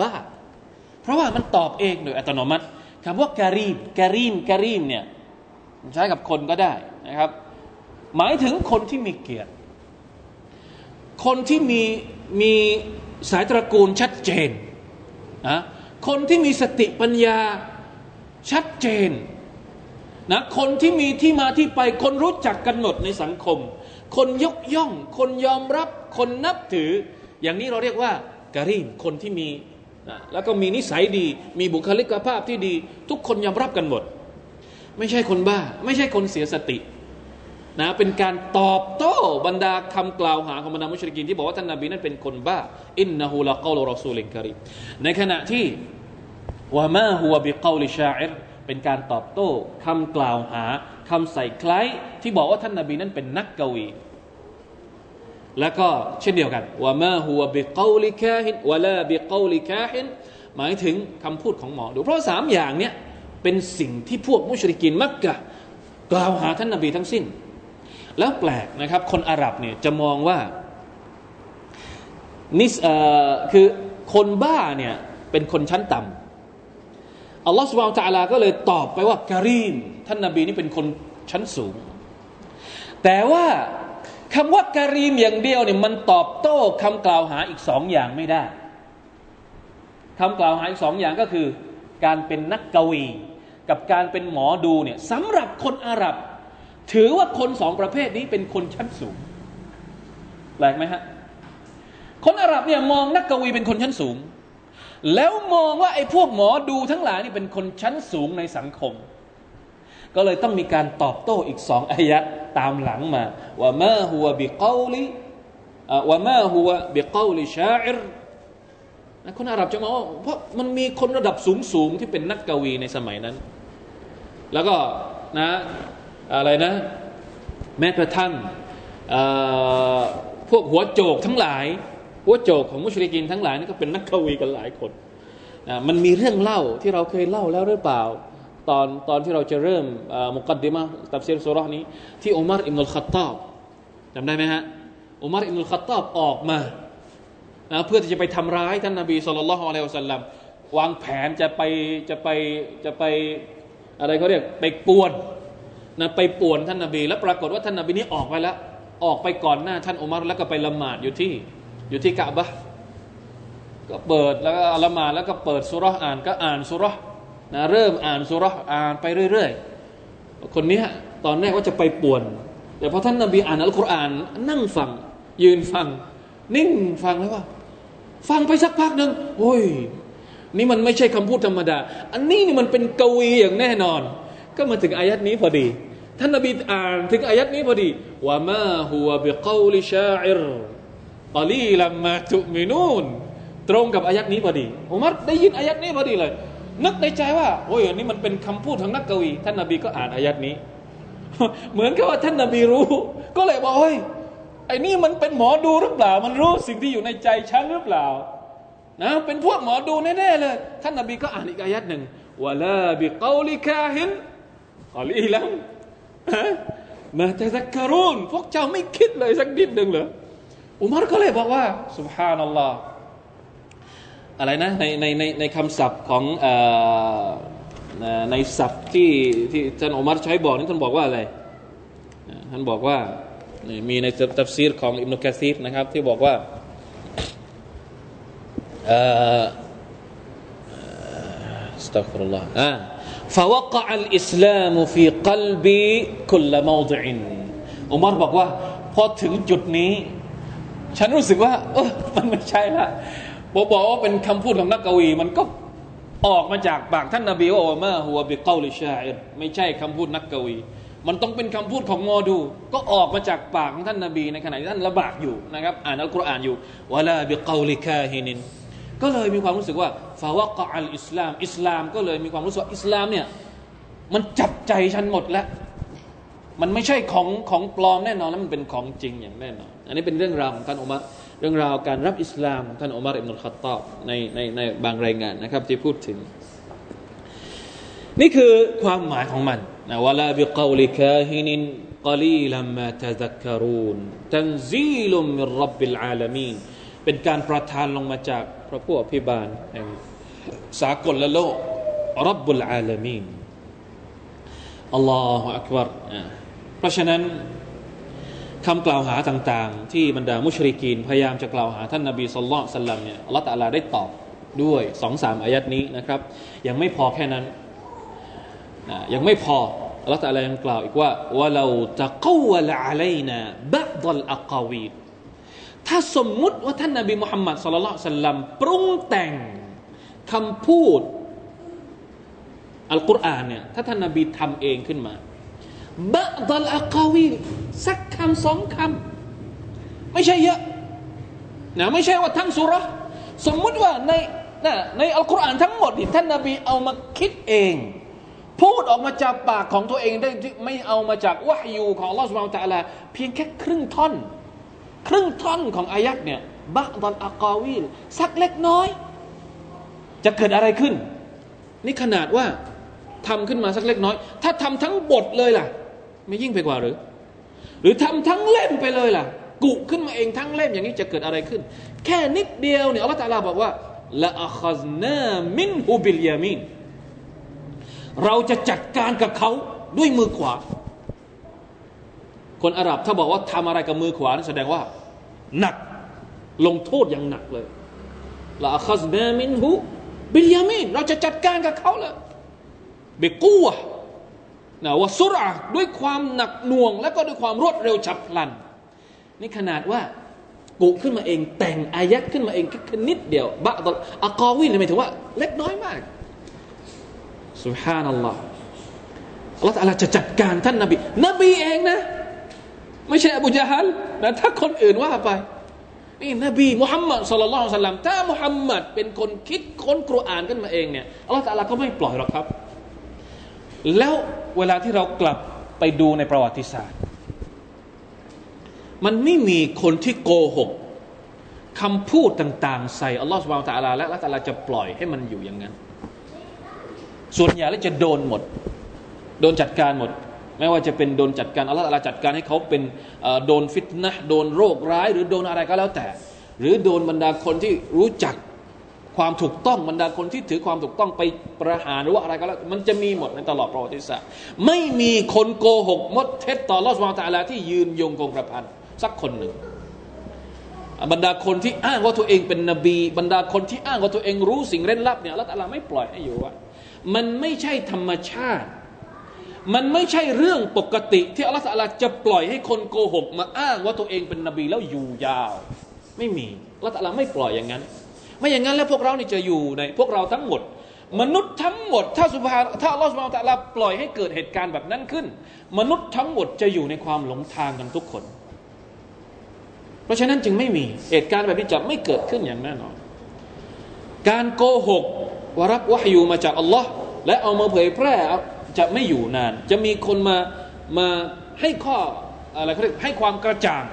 บ้าเพราะว่ามันตอบเองโดยอัตโนมัติคำว่ากะรีมกะรีมกะรีมเนี่ยใช้กับคนก็ได้นะครับหมายถึงคนที่มีเกียรติคนที่มีสายตระกูลชัดเจนนะคนที่มีสติปัญญาชัดเจนนะคนที่มีที่มาที่ไปคนรู้จักกันหมดในสังคมคนยกย่องคนยอมรับคนนับถืออย่างนี้เราเรียกว่ากะรีมคนที่มีนะแล้วก็มีนิสัยดีมีบุคลิกภาพที่ดีทุกคนยอมรับกันหมดไม่ใช่คนบ้าไม่ใช่คนเสียสตินะเป็นการตอบโต้บรรดาคำกล่าวหาของบรรดามุชริกีนที่บอกว่าท่านนบีนั้นเป็นคนบ้าอินนะฮูละกอลูรอซูลินกะรีมในขณะที่วะมาฮุวะบิกอลิชาอิรเป็นการตอบโต้คำกล่าวหาคำใส่คล้ายที่บอกว่าท่านนบีนั้นเป็นนักกวีแล้วก็เช่นเดียวกันวะมาฮุวะบิกอลิกาฮินวะลาบิกอลิกาฮินหมายถึงคำพูดของหมอดูเพราะ3อย่างเนี้ยเป็นสิ่งที่พวกมุชริกีนมักกะฮ์กล่าวหาท่านนบีทั้งสิ้นแล้วแปลกนะครับคนอาหรับเนี่ยจะมองว่าคือคนบ้าเนี่ยเป็นคนชั้นต่ำอัลลอฮฺซุบฮานะฮูวะตะอาลาก็เลยตอบไปว่ากะรีมท่านนบีนี่เป็นคนชั้นสูง แต่ว่าคำว่ากะรีมอย่างเดียวเนี่ยมันตอบโต้คำกล่าวหาอีกสองอย่างไม่ได้คำกล่าวหาอีกสองอย่างก็คือการเป็นนักกวีกับการเป็นหมอดูเนี่ยสำหรับคนอาหรับถือว่าคนสองประเภทนี้เป็นคนชั้นสูงแปลกไหมฮะคนอาหรับเนี่ยมองนักกวีเป็นคนชั้นสูงแล้วมองว่าไอ้พวกหมอดูทั้งหลายนี่เป็นคนชั้นสูงในสังคมก็เลยต้องมีการตอบโต้อีกสองอายะห์ตามหลังมาว่ามาหัวบิกอลิว่ามาหัวบิกอลิชาอิรคนอาหรับจะมองว่าเพราะมันมีคนระดับสูงๆที่เป็นนักกวีในสมัยนั้นแล้วก็นะอะไรนะแม้กระทั่งพวกหัวโจกทั้งหลายหัวโจกของมุชริกีนทั้งหลายนี่ก็เป็นนักกวีกันหลายคนมันมีเรื่องเล่าที่เราเคยเล่าแล้วหรือเปล่าตอนที่เราจะเริ่มมุกัดดิมะห์ตัฟซีรซูเราะห์นี้ที่อุมัรอิบนุลค็อฏฏอบจำได้ไหมฮะอุมัรอิบนุลค็อฏฏอบออกมานะเพื่อที่จะไปทำร้ายท่านนบีศ็อลลัลลอฮุอะลัยฮิวะซัลลัมวางแผนจะไปอะไรเขาเรียกไปป่วนนะไปป่วนท่านนบีแล้วปรากฏว่าท่านนบีนี่ออกไปแล้วออกไปก่อนหน้าท่านอุมัรแล้วก็ไปละหมาดอยู่ที่กะอ์บะห์ก็เปิดแล้วก็ละหมาดแล้วก็เปิดซูเราะห์อ่านก็อ่านซูเราะห์นะเริ่มอ่านซูเราะห์อ่านไปเรื่อยๆคนนี้ตอนแรกว่าจะไปป่วนแต่พอท่านนบีอ่านอัลกุรอานนั่งฟังยืนฟังนิ่งฟังแล้วว่าฟังไปสักพักนึงโอ้ยนี่มันไม่ใช่คำพูดธรรมดาอันนี้นี่มันเป็นกวีอย่างแน่นอนก็มาถึงอายัดนี้พอดีท่านนบีอ่านถึงอายัดนี้พอดีวะมาหัวบิกอลิชาอิรกะลีลัมมาตุมินูนตรงกับอายัดนี้พอดีอุมัรได้ยินอายัดนี้พอดีเลยนึกในใจว่าโอ้ยอันนี้มันเป็นคำพูดของนักกวีท่านนบีก็อ่านอายัดนี้เหมือนกับว่าท่านนบีรู้ก็เลยบอกโอ้ยไอ้นี่มันเป็นหมอดูหรือเปล่ามันรู้สิ่งที่อยู่ในใจฉันหรือเปล่านะเป็นพวกหมอดูแน่ๆเลยท่านนบีก็อ่านอีกอายัดหนึ่งวะลาบิกอลิกาฮินกอลีลัมมาตะซักกะรูนพวกเจ้าไม่คิดเลยสักนิดนึงเหรออุมัรก็เลยบอกว่าซุบฮานัลลอฮ์อะไรนะในคำศัพท์ของในศัพท์ที่ท่านอุมัรใช้บอกนี่ท่านบอกว่าอะไรท่านบอกว่ามีในตัฟซีรของอิบนุกะซีรนะครับที่บอกว่าอัสตัฆฟิรุลลอฮ์فوقع الإسلام في قلبي كل موضع อุมัรบอกว่าพอถึงจุดนี้ฉันรู้สึกว่ามันไม่ใช่ละบอกว่าเป็นคำพูดของนักกวีมันก็ออกมาจากปากท่านนบีว่ามาหัวบิกอลิชาอิรไม่ใช่คำพูดนักกวีมันต้องเป็นคำพูดของหมอดูก็ออกมาจากปากของท่านนบีในขณะที่ท่านละบากอยู่นะครับอ่านอัลกุรอานอยู่วะลาบิกอลิกาฮินก็เลยมีความรู้สึกว่าฟาวะกะอัลอิสลามอิสลามก็เลยมีความรู้สึกว่าอิสลามเนี่ยมันจับใจฉันหมดแล้วมันไม่ใช่ของปลอมแน่นอนแล้วมันเป็นของจริงอย่างแน่นอนอันนี้เป็นเรื่องราวของท่านอุมัรเรื่องราวการรับอิสลามของท่านอุมัรอิบนุลค็อฏฏอบในบางรายงานนะครับที่พูดถึงนี่คือความหมายของมันولا بقول كاهن قليلا ما تذكرون تنزيل من رب العالمين เป็นการประทานลงมาจากพระผู้อภิบาลแห่งสากลโลกร็อบบุลอาลามีนอัลลอฮุอักบัรเพราะฉะนั้นคำกล่าวหาต่างๆที่บรรดามุชริกีนพยายามจะกล่าวหาท่านนบีศ็อลลัลลอฮุอะลัยฮิวะซัลลัมเนี่ยอัลเลาะห์ตะอาลาได้ตอบด้วย 2-3 อายัตนี้นะครับยังไม่พอแค่นั้นยังไม่พออัลเลาะห์ตะอาลายังกล่าวอีกว่าวะลาตะกอวลอะลัยนาบะฎอลอะกาวีลถ้าสมมุติว่าท่านนบีมุฮัมมัดศ็อลลัลลอฮุอะลัยฮิวะซัลลัมปรุงแต่งคำพูดอัลกุรอานเนี่ยถ้าท่านนบีทำเองขึ้นมาบะฎอลอะกาวีลสักคำสองคำไม่ใช่เยอะนะไม่ใช่ว่าทั้งซูเราะห์สมมุติว่าในอัลกุรอานทั้งหมดที่ท่านนบีเอามาคิดเองพูดออกมาจากปากของตัวเองได้ไม่เอามาจากวะฮยูของอัลเลาะห์ซุบฮานะฮูวะตะอาลาเพียงแค่ครึ่งท่อนของอายัดเนี่ยบะฎอลอะกาวีลสักเล็กน้อยจะเกิดอะไรขึ้นนี่ขนาดว่าทำขึ้นมาสักเล็กน้อยถ้าทำทั้งบทเลยล่ะไม่ยิ่งไปกว่าหรือทำทั้งเล่มไปเลยล่ะกุขึ้นมาเองทั้งเล่มอย่างนี้จะเกิดอะไรขึ้นแค่นิดเดียวเนี่ยอัลเลาะห์ตะอาลาบอกว่าละอะคัซนามินฮุบิลยามีนเราจะจัดการกับเขาด้วยมือขวา คนอาหรับถ้าบอกว่าทำอะไรกับมือขวานั่นแสดงว่าหนักลงโทษอย่างหนักเลยลาคัสบามินฮูบิลยามีนเราจะจัดการกับเขาเลยบิกุวะนะวะซุรอะห์ด้วยความหนักหน่วงและก็ด้วยความรวดเร็วฉับพลันนี่ขนาดว่ากุขึ้นมาเองแต่งอายัดขึ้นมาเองแค่นิดเดียวบะตอะกอวีหมายถึงว่าเล็กน้อยมากซุบฮานัลลอฮ์อัลเลาะห์ตะอาลาจะจัดการท่านนบีเองนะไม่ใช่อบูญะฮัลนะถ้าคนอื่นว่าไปนี่นบีมุฮัมมัดศ็อลลัลลอฮุอะลัยฮิวะซัลลัมถ้ามุฮัมมัดเป็นคนคิดค้นกุรอานขึ้นมาเองเนี่ยอัลเลาะห์ตะอาลาก็ไม่ปล่อยหรอกครับแล้วเวลาที่เรากลับไปดูในประวัติศาสตร์มันไม่มีคนที่โกหกคำพูดต่างๆใส่อัลลอฮฺซุบฮานะฮูวะตะอาลาและอัลลอฮฺตะอาลาจะปล่อยให้มันอยู่อย่างนั้นส่วนใหญ่แล้วจะโดนหมดโดนจัดการหมดไม่ว่าจะเป็นโดนจัดการอัลลอฮฺตะอาลาจัดการให้เขาเป็นโดนฟิตนะห์โดนโรคร้ายหรือโดนอะไรก็แล้วแต่หรือโดนบรรดาคนที่รู้จักความถูกต้องบรรดาคนที่ถือความถูกต้องไปประหารหรือว่าอะไรก็แล้วมันจะมีหมดในตลอดประวัติศาสตร์ไม่มีคนโกหกมดเท็จต่ออัลลอฮฺซุบฮานะฮูวะตะอาลาที่ยืนยงคงกระพันสักคนหนึ่งบรรดาคนที่อ้างว่าตัวเองเป็นนบีบรรดาคนที่อ้างว่าตัวเองรู้สิ่งเร้นลับเนี่ยอัลเลาะห์ตะอาลาไม่ปล่อยให้อยู่อ่ะมันไม่ใช่ธรรมชาติมันไม่ใช่เรื่องปกติที่อัลเลาะห์ตะอาลาจะปล่อยให้คนโกหกมาอ้างว่าตัวเองเป็นนบีแล้วอยู่ยาวไม่มีอัลเลาะห์ตะอาลาไม่ปล่อยอย่างนั้นไม่อย่างนั้นแล้วพวกเรานี่จะอยู่ในพวกเราทั้งหมดมนุษย์ทั้งหมดถ้าอัลเลาะห์ซุบฮานะฮูวะตะอาลาปล่อยให้เกิดเหตุการณ์แบบนั้นขึ้นมนุษย์ทั้งหมดจะอยู่ในความหลงทางกันทุกคนเพราะฉะนั้นจึงไม่มีเหตุการณ์แบบนี้จะไม่เกิดขึ้นอย่างแน่นอนการโกหกว่ารับวะห์ยูมาจากอัลลอฮ์และเอามาเผยแพร่จะไม่อยู่นานจะมีคนมาให้ข้ออะไรเขาเรียกให้ความกระจ่าง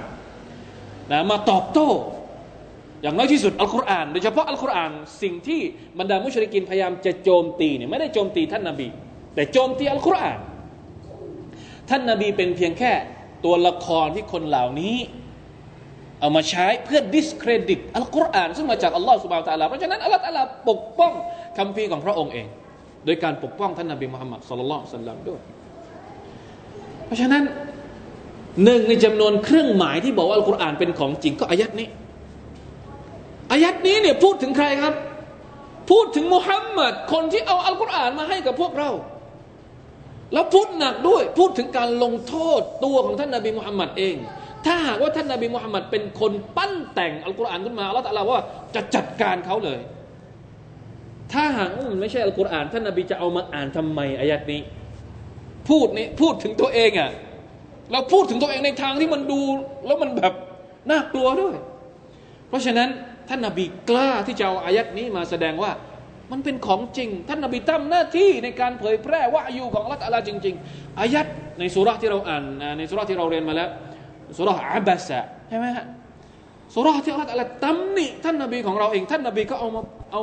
นะมาตอบโต้อย่างน้อยที่สุดอัลกุรอานโดยเฉพาะอัลกุรอานสิ่งที่บรรดามุชริกีนพยายามจะโจมตีเนี่ยไม่ได้โจมตีท่านนบีแต่โจมตีอัลกุรอานท่านนบีเป็นเพียงแค่ตัวละครที่คนเหล่านี้เอามาใช้เพื่อ discredit อัลกุรอานซึ่งมาจากอัลลอฮฺซุบฮานะฮูวะตะอาลาเพราะฉะนั้นอัลลอฮฺตะอาลาปกป้องคัมภีร์ของพระองค์เองโดยการปกป้องท่านนบีมุฮัมมัดศ็อลลัลลอฮุอะลัยฮิวะซัลลัมด้วยเพราะฉะนั้นหนึ่งในจำนวนเครื่องหมายที่บอกว่าอัลกุรอานเป็นของจริงก็อายัดนี้เนี่ยพูดถึงใครครับพูดถึงมุฮัมมัดคนที่เอาอัลกุรอานมาให้กับพวกเราแล้วพูดหนักด้วยพูดถึงการลงโทษตัวของท่านนบีมุฮัมมัดเองถ้าหากว่าท่านนบีมุฮัมมัดเป็นคนปั้นแต่งอัลกุรอานขึ้นมาอัลเลาะห์ตะอาลาว่าจะจัดการเขาเลยถ้าหากมันไม่ใช่อัลกุรอานท่านนบีจะเอามาอ่านทำไมอายัดนี้พูดถึงตัวเองอ่ะแล้วพูดถึงตัวเองในทางที่มันดูแล้วมันแบบน่ากลัวด้วยเพราะฉะนั้นท่านนบีกล้าที่จะเอาอายัดนี้มาแสดงว่ามันเป็นของจริงท่านนบีทำหน้าที่ในการเผยแพร่วะฮยูของอัลเลาะห์ตะอาลาจริงๆอายัดในซูเราะห์ที่เราอ่านในซูเราะห์ที่เราเรียนมาแล้วซูเราะห์อะบะซะใช่มั้ยฮะซูเราะห์ที่อัลเลาะห์ตะอาลาตำหนิท่านนบีของเราเองท่านนบีก็เอา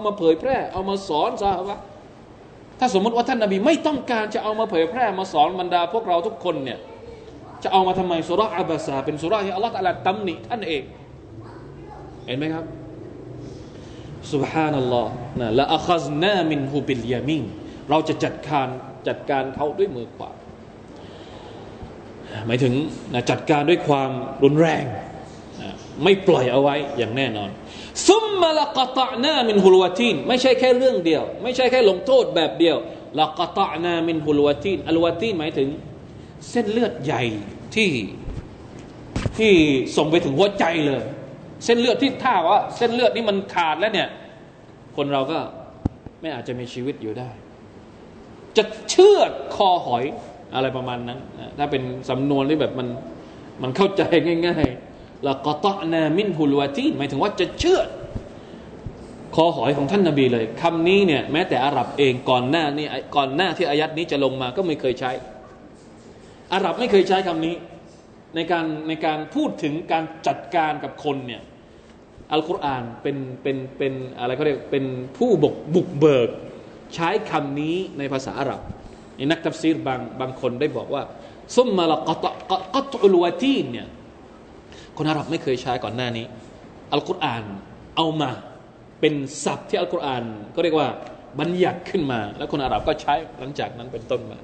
มาเผยแพร่เอามาสอนซะว่าถ้าสมมุติว่าท่านนบีไม่ต้องการจะเอามาเผยแพร่มาสอนบรรดาพวกเราทุกคนเนี่ยจะเอามาทำไมซูเราะห์อะบะซะเป็นซูเราะห์ที่อัลเลาะห์ตะอาลาตำหนิท่านเองเห็นมั้ยครับซุบฮานัลลอฮ์นะละอะคัซนามินฮูบิลยามีนเราจะจัดการเขาด้วยมือขวาหมายถึงจัดการด้วยความรุนแรงไม่ปล่อยเอาไว้อย่างแน่นอนซุมมะละกะตะนามินฮุลวะตีนไม่ใช่แค่เรื่องเดียวไม่ใช่แค่ลงโทษแบบเดียวละกะตะนามินฮุลวะตีนอัลวะตีนหมายถึงเส้นเลือดใหญ่ที่ส่งไปถึงหัวใจเลยเส้นเลือดที่ถ้าว่าเส้นเลือดนี่มันขาดแล้วเนี่ยคนเราก็ไม่อาจจะมีชีวิตอยู่ได้จะเชือดคอหอยอะไรประมาณนั้นถ้าเป็นสำนวนที่แบบมันเข้าใจง่ายๆละกะตะนามินฮุลวะตีนหมายถึงว่าจะเชือดคอหอยของท่านนบีเลยคำนี้เนี่ยแม้แต่อาหรับเองก่อนหน้าที่อายัดนี้จะลงมาก็ไม่เคยใช้อาหรับไม่เคยใช้คำนี้ในการพูดถึงการจัดการกับคนเนี่ยอัลกุรอานเป็นอะไรเขาเรียกเป็นผู้บุกเบิกใช้คำนี้ในภาษาอาหรับนักตัฟซีรบางคนได้บอกว่าซุมมะละกัตอุลวะตีนเนี่ยคนอาหรับไม่เคยใช้ก่อนหน้านี้อัลกุรอานเอามาเป็นศัพท์ที่อัลกุรอานก็เรียกว่าบัญญัติขึ้นมาแล้วคนอาหรับก็ใช้หลังจากนั้นเป็นต้นมา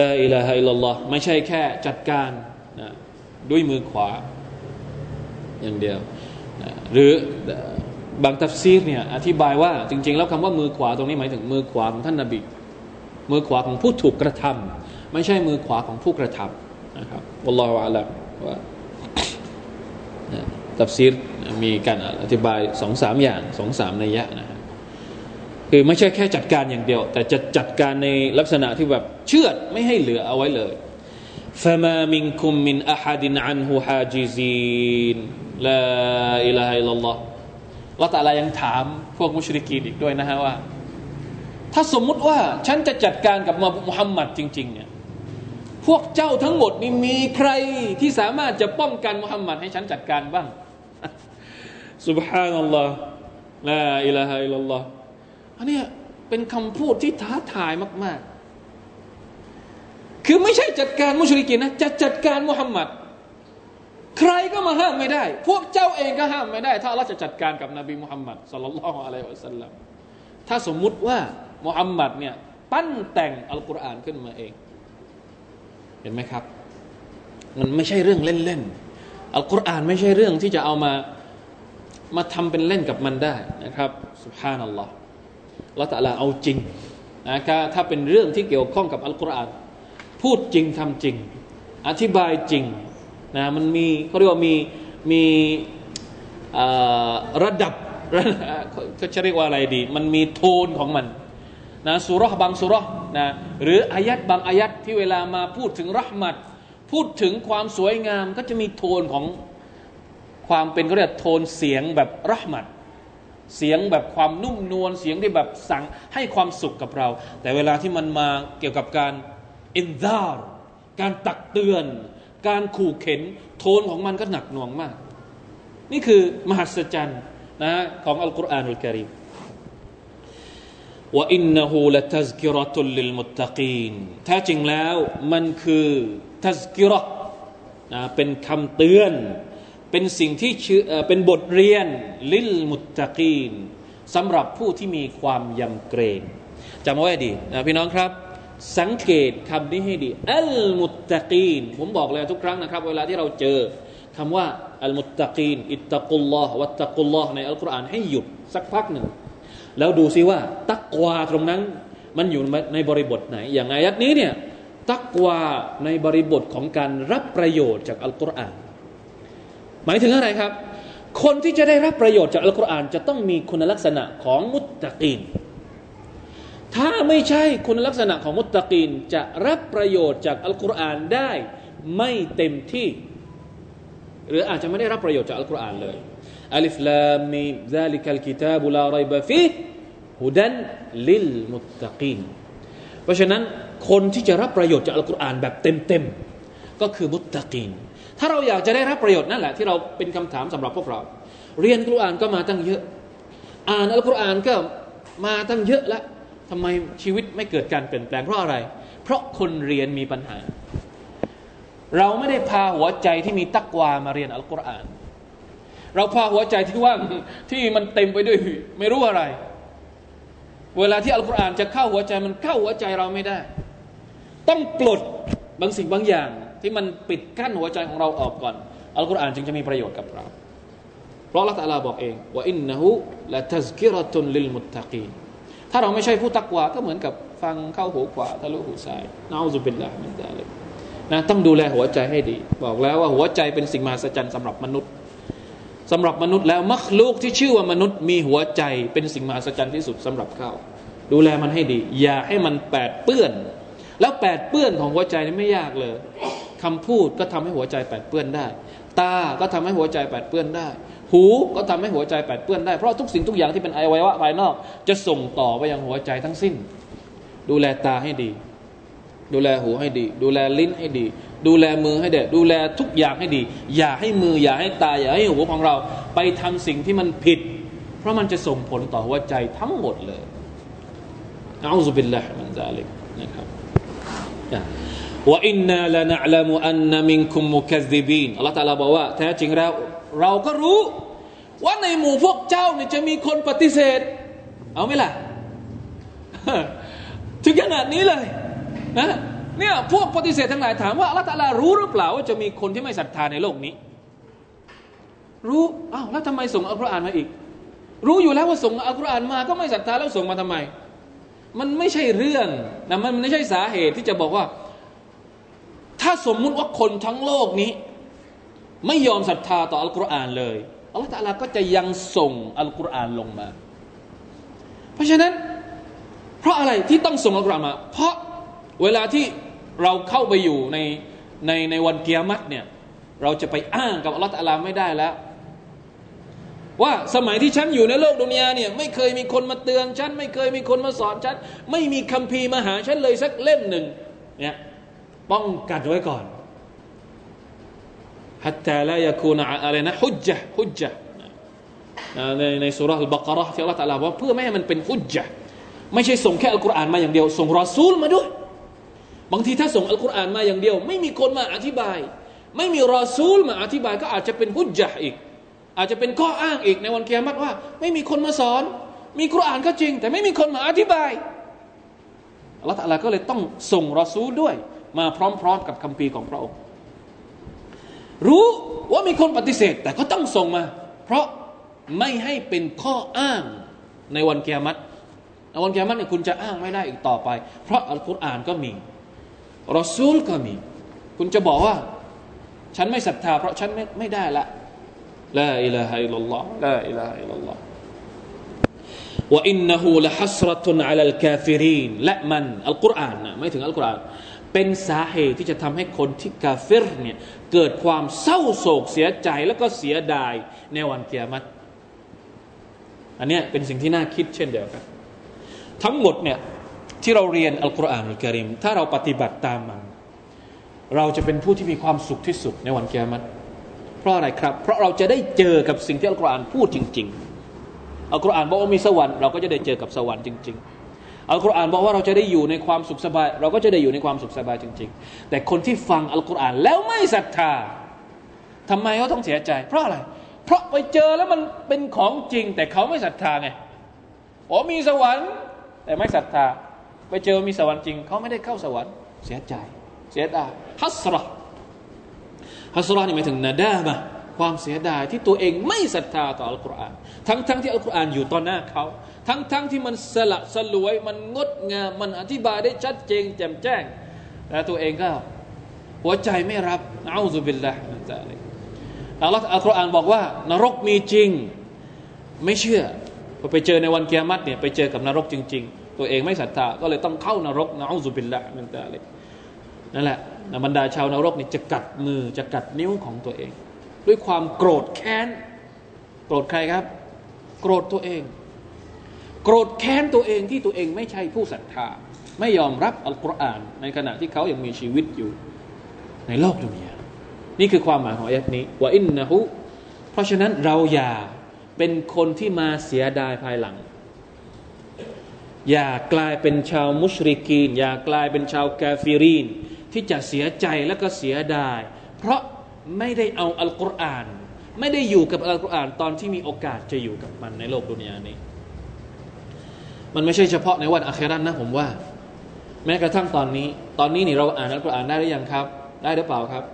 ลาอิลาฮะอิลลัลลอฮ์ไม่ใช่แค่จัดการนะด้วยมือขวาอย่างเดียวนะหรือบางตัฟซีรเนี่ยอธิบายว่าจริงๆแล้วคำว่ามือขวาตรงนี้หมายถึงมือขวาของท่านนบีมือขวาของผู้ถูกกระทำไม่ใช่มือขวาของผู้กระทำนะครับวัลลอฮุอะลัมว่าตัฟซีรมีการอธิบาย 2-3 อย่าง 2-3 นัยยะนะคือไม่ใช่แค่จัดการอย่างเดียวแต่จะจัดการในลักษณะที่แบบเชือดไม่ให้เหลือเอาไว้เลยฟะมามินกุมมินอะฮะดินอันฮุฮาจิซีนลาอิลาฮะอิลลัลลอฮ์อัลเลาะห์ตะอาลายังถามพวกมุชริกีนอีกด้วยนะฮะว่าถ้าสมมุติว่าฉันจะจัดการกับมุฮัมมัดจริงๆเนี่ยพวกเจ้าทั้งหมดนี่มีใครที่สามารถจะป้องกันมุฮัมมัดให้ฉันจัดการบ้างซุบฮานัลลอฮ์ลาอิลาฮะอิลลัลลอฮ์อันนี้เป็นคำพูดที่ท้าทายมากๆคือไม่ใช่จัดการมุชริกีนนะจะจัดการมุฮัมมัดใครก็มาห้ามไม่ได้พวกเจ้าเองก็ห้ามไม่ได้ถ้าอัลเลาะห์จะจัดการกับนบีมุฮัมมัดศ็อลลัลลอฮุอะลัยฮิวะซัลลัมถ้าสมมุติว่ามุฮัมมัดเนี่ยปั้นแต่งอัลกุรอานขึ้นมาเองเห็นไหมครับมันไม่ใช่เรื่องเล่นๆอัลกุรอานไม่ใช่เรื่องที่จะเอามาทำเป็นเล่นกับมันได้นะครับซุบฮานัลลอฮ์อัลเลาะห์ตะอาลาเอาจริงนะครับถ้าเป็นเรื่องที่เกี่ยวข้องกับอัลกุรอานพูดจริงทำจริงอธิบายจริงนะมันมีเขาเรียกว่ามีระดับเขาจะเรียกว่าอะไรดีมันมีโทนของมันนะซูเราะห์บางซูเราะห์นะหรืออายัดบางอายัดที่เวลามาพูดถึงเราะห์มัตพูดถึงความสวยงามก็จะมีโทนของความเป็นเขาเรียกโทนเสียงแบบเราะห์มัตเสียงแบบความนุ่มนวลเสียงที่แบบสั่งให้ความสุขกับเราแต่เวลาที่มันมาเกี่ยวกับการอินซาร์การตักเตือนการขู่เข็นโทนของมันก็หนักหน่วงมากนี่คือมหัศจรรย์นะของอัลกุรอานุลกะรีมว่าอินนะฮูละตัซกิเราะตุลลิลมุตตะกีนแท้จริงแล้วมันคือตัซกิเราะห์นะเป็นคำเตือนเป็นสิ่งที่เป็นบทเรียนลิลมุตตะกีนสำหรับผู้ที่มีความยำเกรงจำไว้ดีนะพี่น้องครับสังเกตคำนี้ให้ดีอัลมุตตะกีนผมบอกเลยทุกครั้งนะครับเวลาที่เราเจอคำว่าอัลมุตตะกีนอิตตะกุลลอฮ์วัตตะกุลลอฮ์ในอัลกุรอานให้หยุดสักพักหนึ่งแล้วดูซิว่าตักวาตรงนั้นมันอยู่ในบริบทไหนอย่างอายัดนี้เนี่ยตักวาในบริบทของการรับประโยชน์จากอัลกุรอานหมายถึงอะไรครับคนที่จะได้รับประโยชน์จากอัลกุรอานจะต้องมีคุณลักษณะของมุตตะกีนถ้าไม่ใช่คุณลักษณะของมุตตะกีนจะรับประโยชน์จากอัลกุรอานได้ไม่เต็มที่หรืออาจจะไม่ได้รับประโยชน์จากอัลกุรอานเลยอัลิฟลามมีมซาลิกัลกิตาบุลาไรบะฟีฮ์ฮุดันลิลมุตตะกีนเพราะฉะนั้นคนที่จะรับประโยชน์จากอัลกุรอานแบบเต็มๆก็คือมุตตะกีนถ้าเราอยากจะได้รับประโยชน์นั่นแหละที่เราเป็นคำถามสำหรับพวกเราเรียนอัลกุรอานก็มาตั้งเยอะอ่านอัลกุรอานก็มาตั้งเยอะแล้วทำไมชีวิตไม่เกิดการเปลี่ยนแปลงเพราะอะไรเพราะคนเรียนมีปัญหาเราไม่ได้พาหัวใจที่มีตักวามาเรียนอัลกุรอานเราพาหัวใจที่ว่างที่มันเต็มไปด้วยไม่รู้อะไรเวลาที่อัลกุรอานจะเข้าหัวใจมันเข้าหัวใจเราไม่ได้ต้องปลดบางสิ่งบางอย่างที่มันปิดกั้นหัวใจของเราออกก่อนอัลกุรอานจึงจะมีประโยชน์กับเราเพราะอัลเลาะห์ตะอาลาบอกเองว่าอินนะฮูละตัซกิเราะตุลลิลมุตตะกีนถ้าเราไม่ใช่ผู้ตักวาก็เหมือนกับฟังเข้าหูขวาทะลุหูซ้ายนะอูซุบิลลาฮ์มินซาลิกนะต้องดูแลหัวใจให้ดีบอกแล้วว่าหัวใจเป็นสิ่งมหัศจรรย์สำหรับมนุษย์แล้วมัคลูกที่ชื่อว่ามนุษย์มีหัวใจเป็นสิ่งมหัศจรรย์ที่สุดสำหรับเขาดูแลมันให้ดีอย่าให้มันแปดเปื้อนแล้วแปดเปื้อนของหัวใจนี่ไม่ยากเลยคำพูดก็ทำให้หัวใจแปดเปื้อนได้ตาก็ทำให้หัวใจแปดเปื้อนได้หูก็ทำให้หัวใจแปดเปื้อนได้เพราะทุกสิ่งทุกอย่างที่เป็นอวัยวะภายนอกจะส่งต่อไปยังหัวใจทั้งสิ้นดูแลตาให้ดีดูแลหูให้ดีดูแลลิ้นให้ดีดูแลมือให้ดีดูแลทุกอย่างให้ดีอย่าให้มืออย่าให้ตาอย่าให้หูของเราไปทำสิ่งที่มันผิดเพราะมันจะส่งผลต่อหัวใจทั้งหมดเลยอะอูซุบิลลาฮ์มินซาลิกนะครับว่าอินนาลานะอ์ลามุอันนะมินกุมมุกัซซิบีนอัลเลาะห์ตะอาลาบอกว่าแท้จริงแล้วเราก็รู้ว่าในหมู่พวกเจ้าเนี่ยจะมีคนปฏิเสธเอาไหมล่ะ ถึงขนาดนี้เลยนะ เนี่ยพวกปฏิเสธทั้งหลายถามว่าอัลเลาะห์ตะอาลารู้หรือเปล่าว่าจะมีคนที่ไม่ศรัทธาในโลกนี้รู้อ้าวแล้วทำไมส่งอัลกุรอานมาอีกรู้อยู่แล้วว่าส่งอัลกุรอานมาก็ไม่ศรัทธาแล้วส่งมาทำไมมันไม่ใช่เรื่องนะมันไม่ใช่สาเหตุที่จะบอกว่าถ้าสมมุติว่าคนทั้งโลกนี้ไม่ยอมศรัทธาต่ออัลกุรอานเลยอัลเลาะห์ตะอาลาก็จะยังส่งอัลกุรอานลงมาเพราะฉะนั้นเพราะอะไรที่ต้องส่งอัลกุรอานมาเพราะเวลาที่เราเข้าไปอยู่ในวันกิยามะห์เนี่ยเราจะไปอ้างกับอัลเลาะห์ตะอาลาไม่ได้แล้วว่าสมัยที่ฉันอยู่ในโลกดุนยาเนี่ยไม่เคยมีคนมาเตือนฉันไม่เคยมีคนมาสอนฉันไม่มีคัมภีร์มาหาฉันเลยสักเล่มหนึ่งเนี่ยป้องกันไว้ก่อนฮัตตาลายะกูนอะไรนะฮุจญะในซูเราะห์อัลบะเกาะเราะห์ที่อัลเลาะห์ตะอาลาบอกเพื่อไม่ให้มันเป็นฮุจญะไม่ใช่ส่งแค่อัลกุรอานมาอย่างเดียวส่งรอซูลมาด้วยบางทีถ้าส่งอัลกุรอานมาอย่างเดียวไม่มีคนมาอธิบายไม่มีรอซูลมาอธิบายก็อาจจะเป็นฮุจญะอีกอาจจะเป็นข้ออ้างอีกในวันกิยามะห์ว่าไม่มีคนมาสอนมีกุรอานก็จริงแต่ไม่มีคนมาอธิบายอัลเลาะห์ตะอาลาก็เลยต้องส่งรอซูลด้วยมาพร้อมๆกับคัมภีร์ของพระองค์รู้ว่ามีคนปฏิเสธแต่ก็ต้องส่งมาเพราะไม่ให้เป็นข้ออ้างในวันกิยามะห์ในวันกิยามะห์เนี่ยคุณจะอ้างไม่ได้อีกต่อไปเพราะอัลกุรอานก็มีรอซูลก็มีคุณจะบอกว่าฉันไม่ศรัทธาเพราะฉันไม่ได้ละلا إله إلا الله لا إله إلا الله وإنه لحسرة على الكافرين และมันอัลกุรอานนะไม่ถึงอัลกุรอานเป็นสาเหตุที่จะทำให้คนที่กาเฟรเนี่ยเกิดความเศร้าโศกเสียใจแล้วก็เสียดายในวันกิยามะห์อันนี้เป็นสิ่งที่น่าคิดเช่นเดียวกันทั้งหมดเนี่ยที่เราเรียนอัลกุรอานอัลกะรีมถ้าเราปฏิบัติตามมันเราจะเป็นผู้ที่มีความสุขที่สุดในวันกิยามะห์เพราะอะไรครับเพราะเราจะได้เจอกับสิ่งที่อัลกุรอานพูดจริงๆอัลกุรอานบอกว่ามีสวรรค์เราก็จะได้เจอกับสวรรค์จริงๆอัลกุรอานบอกว่าเราจะได้อยู่ในความสุขสบายเราก็จะได้อยู่ในความสุขสบายจริงๆแต่คนที่ฟังอัลกุรอานแล้วไม่ศรัทธาทำไมเขาต้องเสียใจเพราะอะไรเพราะไปเจอแล้วมันเป็นของจริงแต่เขาไม่ศรัทธาไงอ๋อมีสวรรค์แต่ไม่ศรัทธาไปเจอมีสวรรค์จริงเขาไม่ได้เข้าสวรรค์เสียใจเสียดายฮัสเราะห์ฮัสเราะห์นี่หมายถึงนาดามะความเสียดายที่ตัวเองไม่ศรัทธาต่ออัลกุรอานทั้งที่อัลกุรอานอยู่ต่อหน้าเขาทั้งที่มันสละสลวยมันงดงามมันอธิบายได้ชัดเจนแจ่มแจ้งแต่ตัวเองก็หัวใจไม่รับนะอูซุบิลลาฮ์มินซาลิกอัลเลาะห์อัลกุรอานบอกว่านรกมีจริงไม่เชื่อพอไปเจอในวันกิยามะห์เนี่ยไปเจอกับนรกจริงๆตัวเองไม่ศรัทธาก็เลยต้องเข้านรกนะอูซุบิลลาฮ์มินซาลิกนั่นแหละบรรดาชาวนรกนี่จะกัดมือจะกัดนิ้วของตัวเองด้วยความโกรธแค้นโกรธใครครับโกรธตัวเองโกรธแค้นตัวเองที่ตัวเองไม่ใช่ผู้ศรัทธาไม่ยอมรับอัลกุรอานในขณะที่เขายังมีชีวิตอยู่ในโลกดุนยานี่คือความหมายของอายะห์นี้วะอินนะฮูเพราะฉะนั้นเราอย่าเป็นคนที่มาเสียดายภายหลังอย่ากลายเป็นชาวมุชริกีนอย่ากลายเป็นชาวกาฟิรีนที่จะเสียใจและก็เสียดายเพราะไม่ได้เอาอัลกุรอานไม่ได้อยู่กับอัลกุรอานตอนที่มีโอกาสจะอยู่กับมันในโลกดุนยานี้มันไม่ใช่เฉพาะในวันอาคิเราะห์นะผมว่าแม้กระทั่งตอนนี้นี่เราอ่านอัลกุรอานได้หรือยังครับได้หรือเปล่าครับ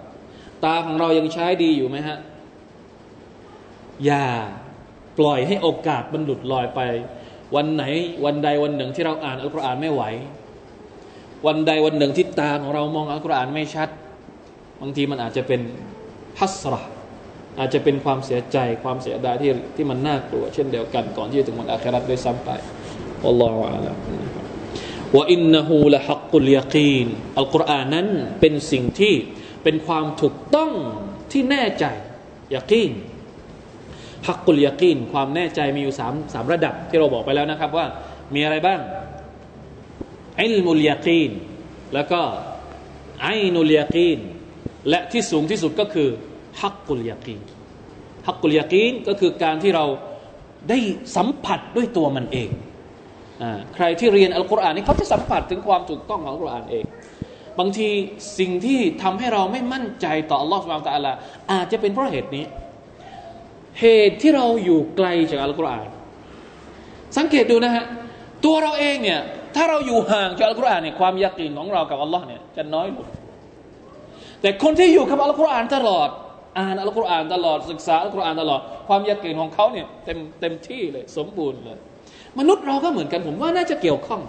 ตาของเรายังใช้ดีอยู่ไหมฮะอย่าปล่อยให้โอกาสมันหลุดลอยไปวันใดวันหนึ่งที่เราอ่านอัลกุรอานไม่ไหววันใดวันหนึ่งที่ตาของเรามองอัลกุรอานไม่ชัดบางทีมันอาจจะเป็นฮัสเราะห์อาจจะเป็นความเสียใจความเสียดายที่มันน่ากลัวเช่นเดียวกันก่อนที่จะถึงวันอาคิเราะห์ด้วยซ้ำไปอัลลอฮุอะลัมวะอินนะฮูละฮักกุลยะกีนอัลกุรอานนั้นเป็นสิ่งที่เป็นความถูกต้องที่แน่ใจยะกีนฮักกุลยะกีนความแน่ใจมีอยู่3ระดับที่เราบอกไปแล้วนะครับว่ามีอะไรบ้างอิลมุลยะกีนแล้วก็อัยนุลยะกีนและที่สูงที่สุดก็คือฮักกุลยะกีนฮักกุลยะกีนก็คือการที่เราได้สัมผัสด้วยตัวมันเองใครที่เรียนอัลกุรอานนี่เขาจะสัมผัสถึงความถูกต้องของอัลกุรอานเองบางทีสิ่งที่ทำให้เราไม่มั่นใจต่ออัลเลาะห์ซุบฮานะฮูวะตะอาลาอาจจะเป็นเพราะเหตุนี้เหตุที่เราอยู่ไกลจากอัลกุรอานสังเกตดูนะฮะตัวเราเองเนี่ย ถ้าเราอยู่ห่างจากอัลกุรอานเนี่ยความยะกีนของเรากับอัลลอฮ์เนี่ยจะน้อยลงแต่คนที่อยู่กับอัลกุรอานตลอดอ่านอัลกุรอานตลอดศึกษาอัลกุรอานตลอดความยะกีนของเขาเนี่ยเต็มที่เลยสมบูรณ์เลยมนุษย์เราก็เหมือนกันผมว่าน่าจะเกี่ยวข้อง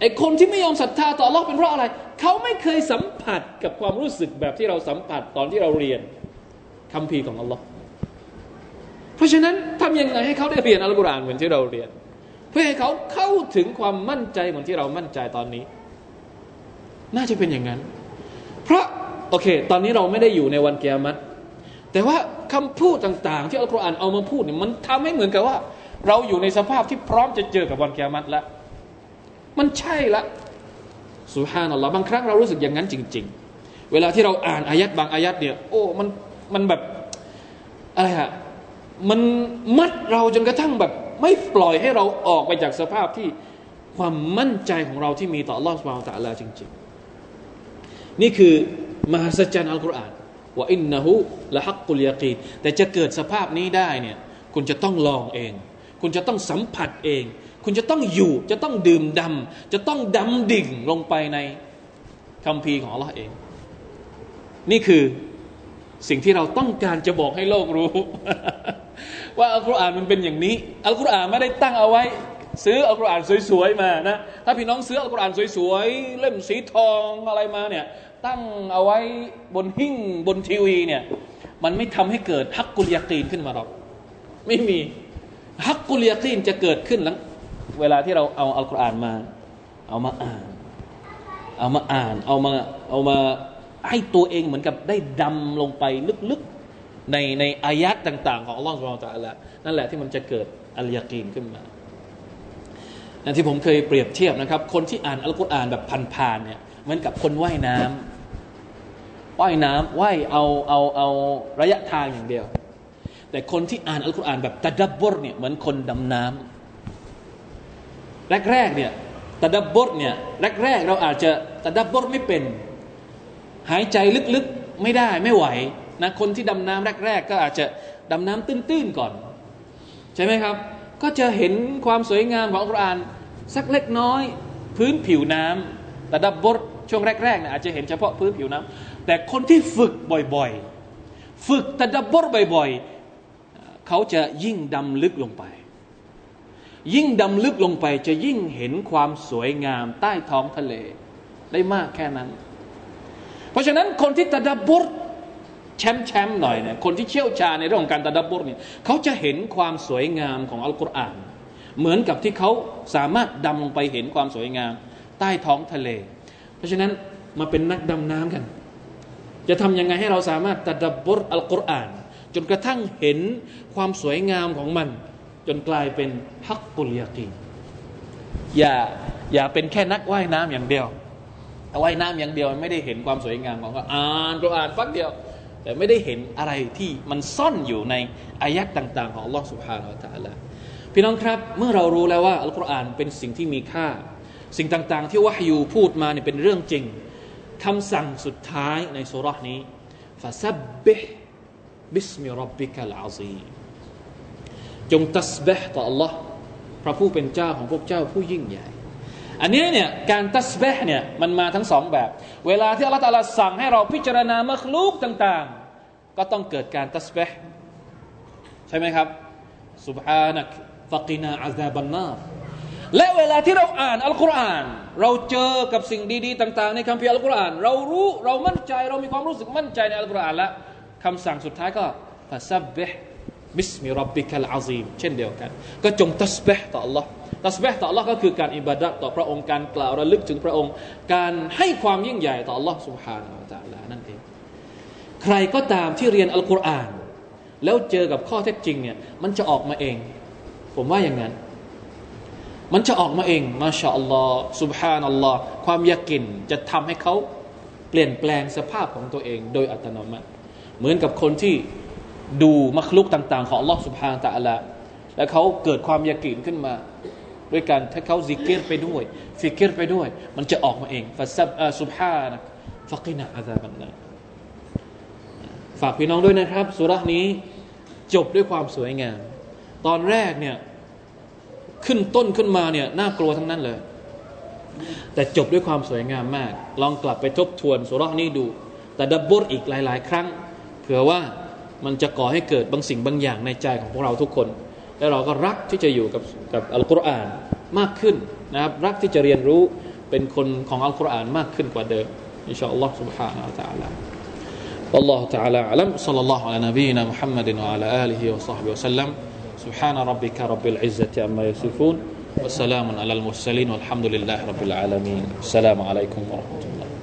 ไอ้คนที่ไม่ยอมศรัทธาต่ออัลลอฮ์เป็นเพราะอะไรเขาไม่เคยสัมผัสกับความรู้สึกแบบที่เราสัมผัสตอนที่เราเรียนคัมภีร์ของอัลลอฮ์เพราะฉะนั้นทำยังไงให้เขาได้เรียนอัลกุรอานเหมือนที่เราเรียนเพื่อให้เขาเข้าถึงความมั่นใจเหมือนที่เรามั่นใจตอนนี้น่าจะเป็นอย่างนั้นเพราะโอเคตอนนี้เราไม่ได้อยู่ในวันกิยามะฮ์แต่ว่าคำพูดต่างๆที่อัลกุรอานเอามาพูดเนี่ยมันทำให้เหมือนกับว่าเราอยู่ในสภาพที่พร้อมจะเจอกับวันกิยามะฮ์แล้วมันใช่ละซุบฮานัลลอฮ์บางครั้งเรารู้สึกอย่างนั้นจริงๆเวลาที่เราอ่านอายัดบางอายัดเนี่ยโอ้มันแบบอะไรฮะมันมัดเราจนกระทั่งแบบไม่ปล่อยให้เราออกไปจากสภาพที่ความมั่นใจของเราที่มีต่ออัลเลาะห์ซุบฮานะฮูวะตะอาลาจริงๆนี่คือมหัศจรรย์อัลกุรอานวะอินนะฮูละฮักกุลยะกีนแต่จะเกิดสภาพนี้ได้เนี่ยคุณจะต้องลองเองคุณจะต้องสัมผัสเองคุณจะต้องอยู่จะต้องดื่มด่ำจะต้องดำดิ่งลงไปในคัมภีร์ของอัลเลาะห์เองนี่คือสิ่งที่เราต้องการจะบอกให้โลกรู้ว่าอัลกุรอานมันเป็นอย่างนี้อัลกุรอานไม่ได้ตั้งเอาไว้ซื้ออัลกุรอานสวยๆมานะถ้าพี่น้องซื้ออัลกุรอานสวยๆเล่มสีทองอะไรมาเนี่ยตั้งเอาไว้บนหิ้งบนทีวีเนี่ยมันไม่ทำให้เกิดฮักกุลยะกีนขึ้นมาหรอกไม่มีฮักกุลยะกีนจะเกิดขึ้นหลังเวลาที่เราเอาอัลกุรอานมาเอามาอ่านให้ตัวเองเหมือนกับได้ดำลงไปลึกๆในอายัดต่างๆของอัลลอฮฺซุบฮานะฮูวะตะอาลานั่นแหละที่มันจะเกิดอัลยะกีนขึ้นมาอย่างที่ผมเคยเปรียบเทียบนะครับคนที่อ่านอัลกุรอานแบบผ่านๆเนี่ยเหมือนกับคนว่ายน้ำว่ายเอาระยะทางอย่างเดียวแต่คนที่อ่านอัลกุรอานแบบตะดับบรเนี่ยเหมือนคนดำน้ำแรกๆเนี่ยตะดับบรเนี่ยแรกๆเราอาจจะตะดับบรไม่เป็นหายใจลึกๆไม่ได้ไม่ไหวนะคนที่ดำน้ำแรกๆก็อาจจะดำน้ำตื้นๆก่อนใช่ไหมครับก็จะเห็นความสวยงามของอัลกุรอานสักเล็กน้อยพื้นผิวน้ำแต่ดับบทช่วงแรกๆเนี่ยอาจจะเห็นเฉพาะพื้นผิวน้ำแต่คนที่ฝึกบ่อยๆฝึกแต่ดับบทบ่อยๆเขาจะยิ่งดำลึกลงไปจะยิ่งเห็นความสวยงามใต้ท้องทะเลได้มากแค่นั้นเพราะฉะนั้นคนที่ตะดับบุรแชมป์หน่อยเนี่ยคนที่เชี่ยวชาญในเรื่องของการตะดับบุรเนี่ยเขาจะเห็นความสวยงามของอัลกุรอานเหมือนกับที่เขาสามารถดำลงไปเห็นความสวยงามใต้ท้องทะเลเพราะฉะนั้นมาเป็นนักดำน้ำกันจะทำยังไงให้เราสามารถตะดับบุรอัลกุรอานจนกระทั่งเห็นความสวยงามของมันจนกลายเป็นฮักกุลยะกีนอย่าเป็นแค่นักว่ายน้ำอย่างเดียวว่ายน้ำอย่างเดียวไม่ได้เห็นความสวยงามของเขาอ่านฟังเดียวแต่ไม่ได้เห็นอะไรที่มันซ่อนอยู่ในอายัดต่างๆของอัลลอฮฺซุบฮานะฮูวะตะอาลาพี่น้องครับเมื่อเรารู้แล้วว่าอัลกุรอานเป็นสิ่งที่มีค่าสิ่งต่างๆที่วะฮยูพูดมาเนี่ยเป็นเรื่องจริงคำสั่งสุดท้ายในซูเราะห์นี้ฟะซับบิฮบิสมิร็อบบิกัลอะซีมจงตัสบิฮต่ออัลลอฮฺพระผู้เป็นเจ้าของพวกเจ้าผู้ยิ่งใหญ่อันนี้เนี่ยการตัสบีฮ์เนี่ยมันมาทั้งสองแบบเวลาที่อัลเลาะห์ตะอาลาสั่งให้เราพิจารณามัคลูกต่างๆก็ต้องเกิดการตัสบีฮ์ใช่ไหมครับซุบฮานักฟะกีนาอะซาบันนาร์และเวลาที่เราอ่านอัลกุรอานเราเจอกับสิ่งดีๆต่างๆในคัมภีร์อัลกุรอานเรารู้เรามั่นใจเรามีความรู้สึกมั่นใจในอัลกุรอานละคำสั่งสุดท้ายก็ฟะซับบิฮ์บิสมิร็อบบิกัลอะซีมเช่นเดียวกันก็จงตัสบีฮ์ต่ออัลเลาะห์ตัสบีฮ์ต่ออัลเลาะห์ก็คือการอิบาดะห์ต่อพระองค์การกล่าวระลึกถึงพระองค์การให้ความยิ่งใหญ่ต่ออัลเลาะห์ซุบฮานะฮูวะตะอาลานั่นเองใครก็ตามที่เรียนอัลกุรอานแล้วเจอกับข้อเท็จจริงเนี่ยมันจะออกมาเองผมว่าอย่างนั้นมันจะออกมาเองมาชาอัลลอฮ์ซุบฮานัลลอฮ์ความยะกีนจะทำให้เขาเปลี่ยนแปลงสภาพของตัวเองโดยอัตโนมัติเหมือนกับคนที่ดูมัคลุกต่างๆของอัลลอฮ์ซุบฮานะฮูวะตะอาลาและเขาเกิดความยะกีนขึ้นมาด้วยการถ้าเขาซิกเกตไปด้วยฟิกเกตไปด้วยมันจะออกมาเองฟะซับซุบฮานะฟะกีนาอะซาบันนาฝากพี่น้องด้วยนะครับซูเราะห์นี้จบด้วยความสวยงามตอนแรกเนี่ยขึ้นต้นขึ้นมาเนี่ยน่ากลัวทั้งนั้นเลย แต่จบด้วยความสวยงามมากลองกลับไปทบทวนซูเราะห์นี้ดูแต่ดับบรุอีกหลายๆครั้งเผื่อว่ามันจะก่อให้เกิดบางสิ่งบางอย่างในใจของพวกเราทุกคนและเราก็รักที่จะอยู่กับอัลกุรอานมากขึ้นนะครับรักที่จะเรียนรู้เป็นคนของอัลกุรอานมากขึ้นกว่าเดิมอินชาอัลลอฮ์ سبحانه และ تعالى والله تعالى أعلم صلى الله على نبينا محمد وعلى آله وصحبه وسلم سبحان ربك رب العزة عما يصفون وسلام على المرسلين والحمد لله رب العالمين السلام عليكم ورحمة الله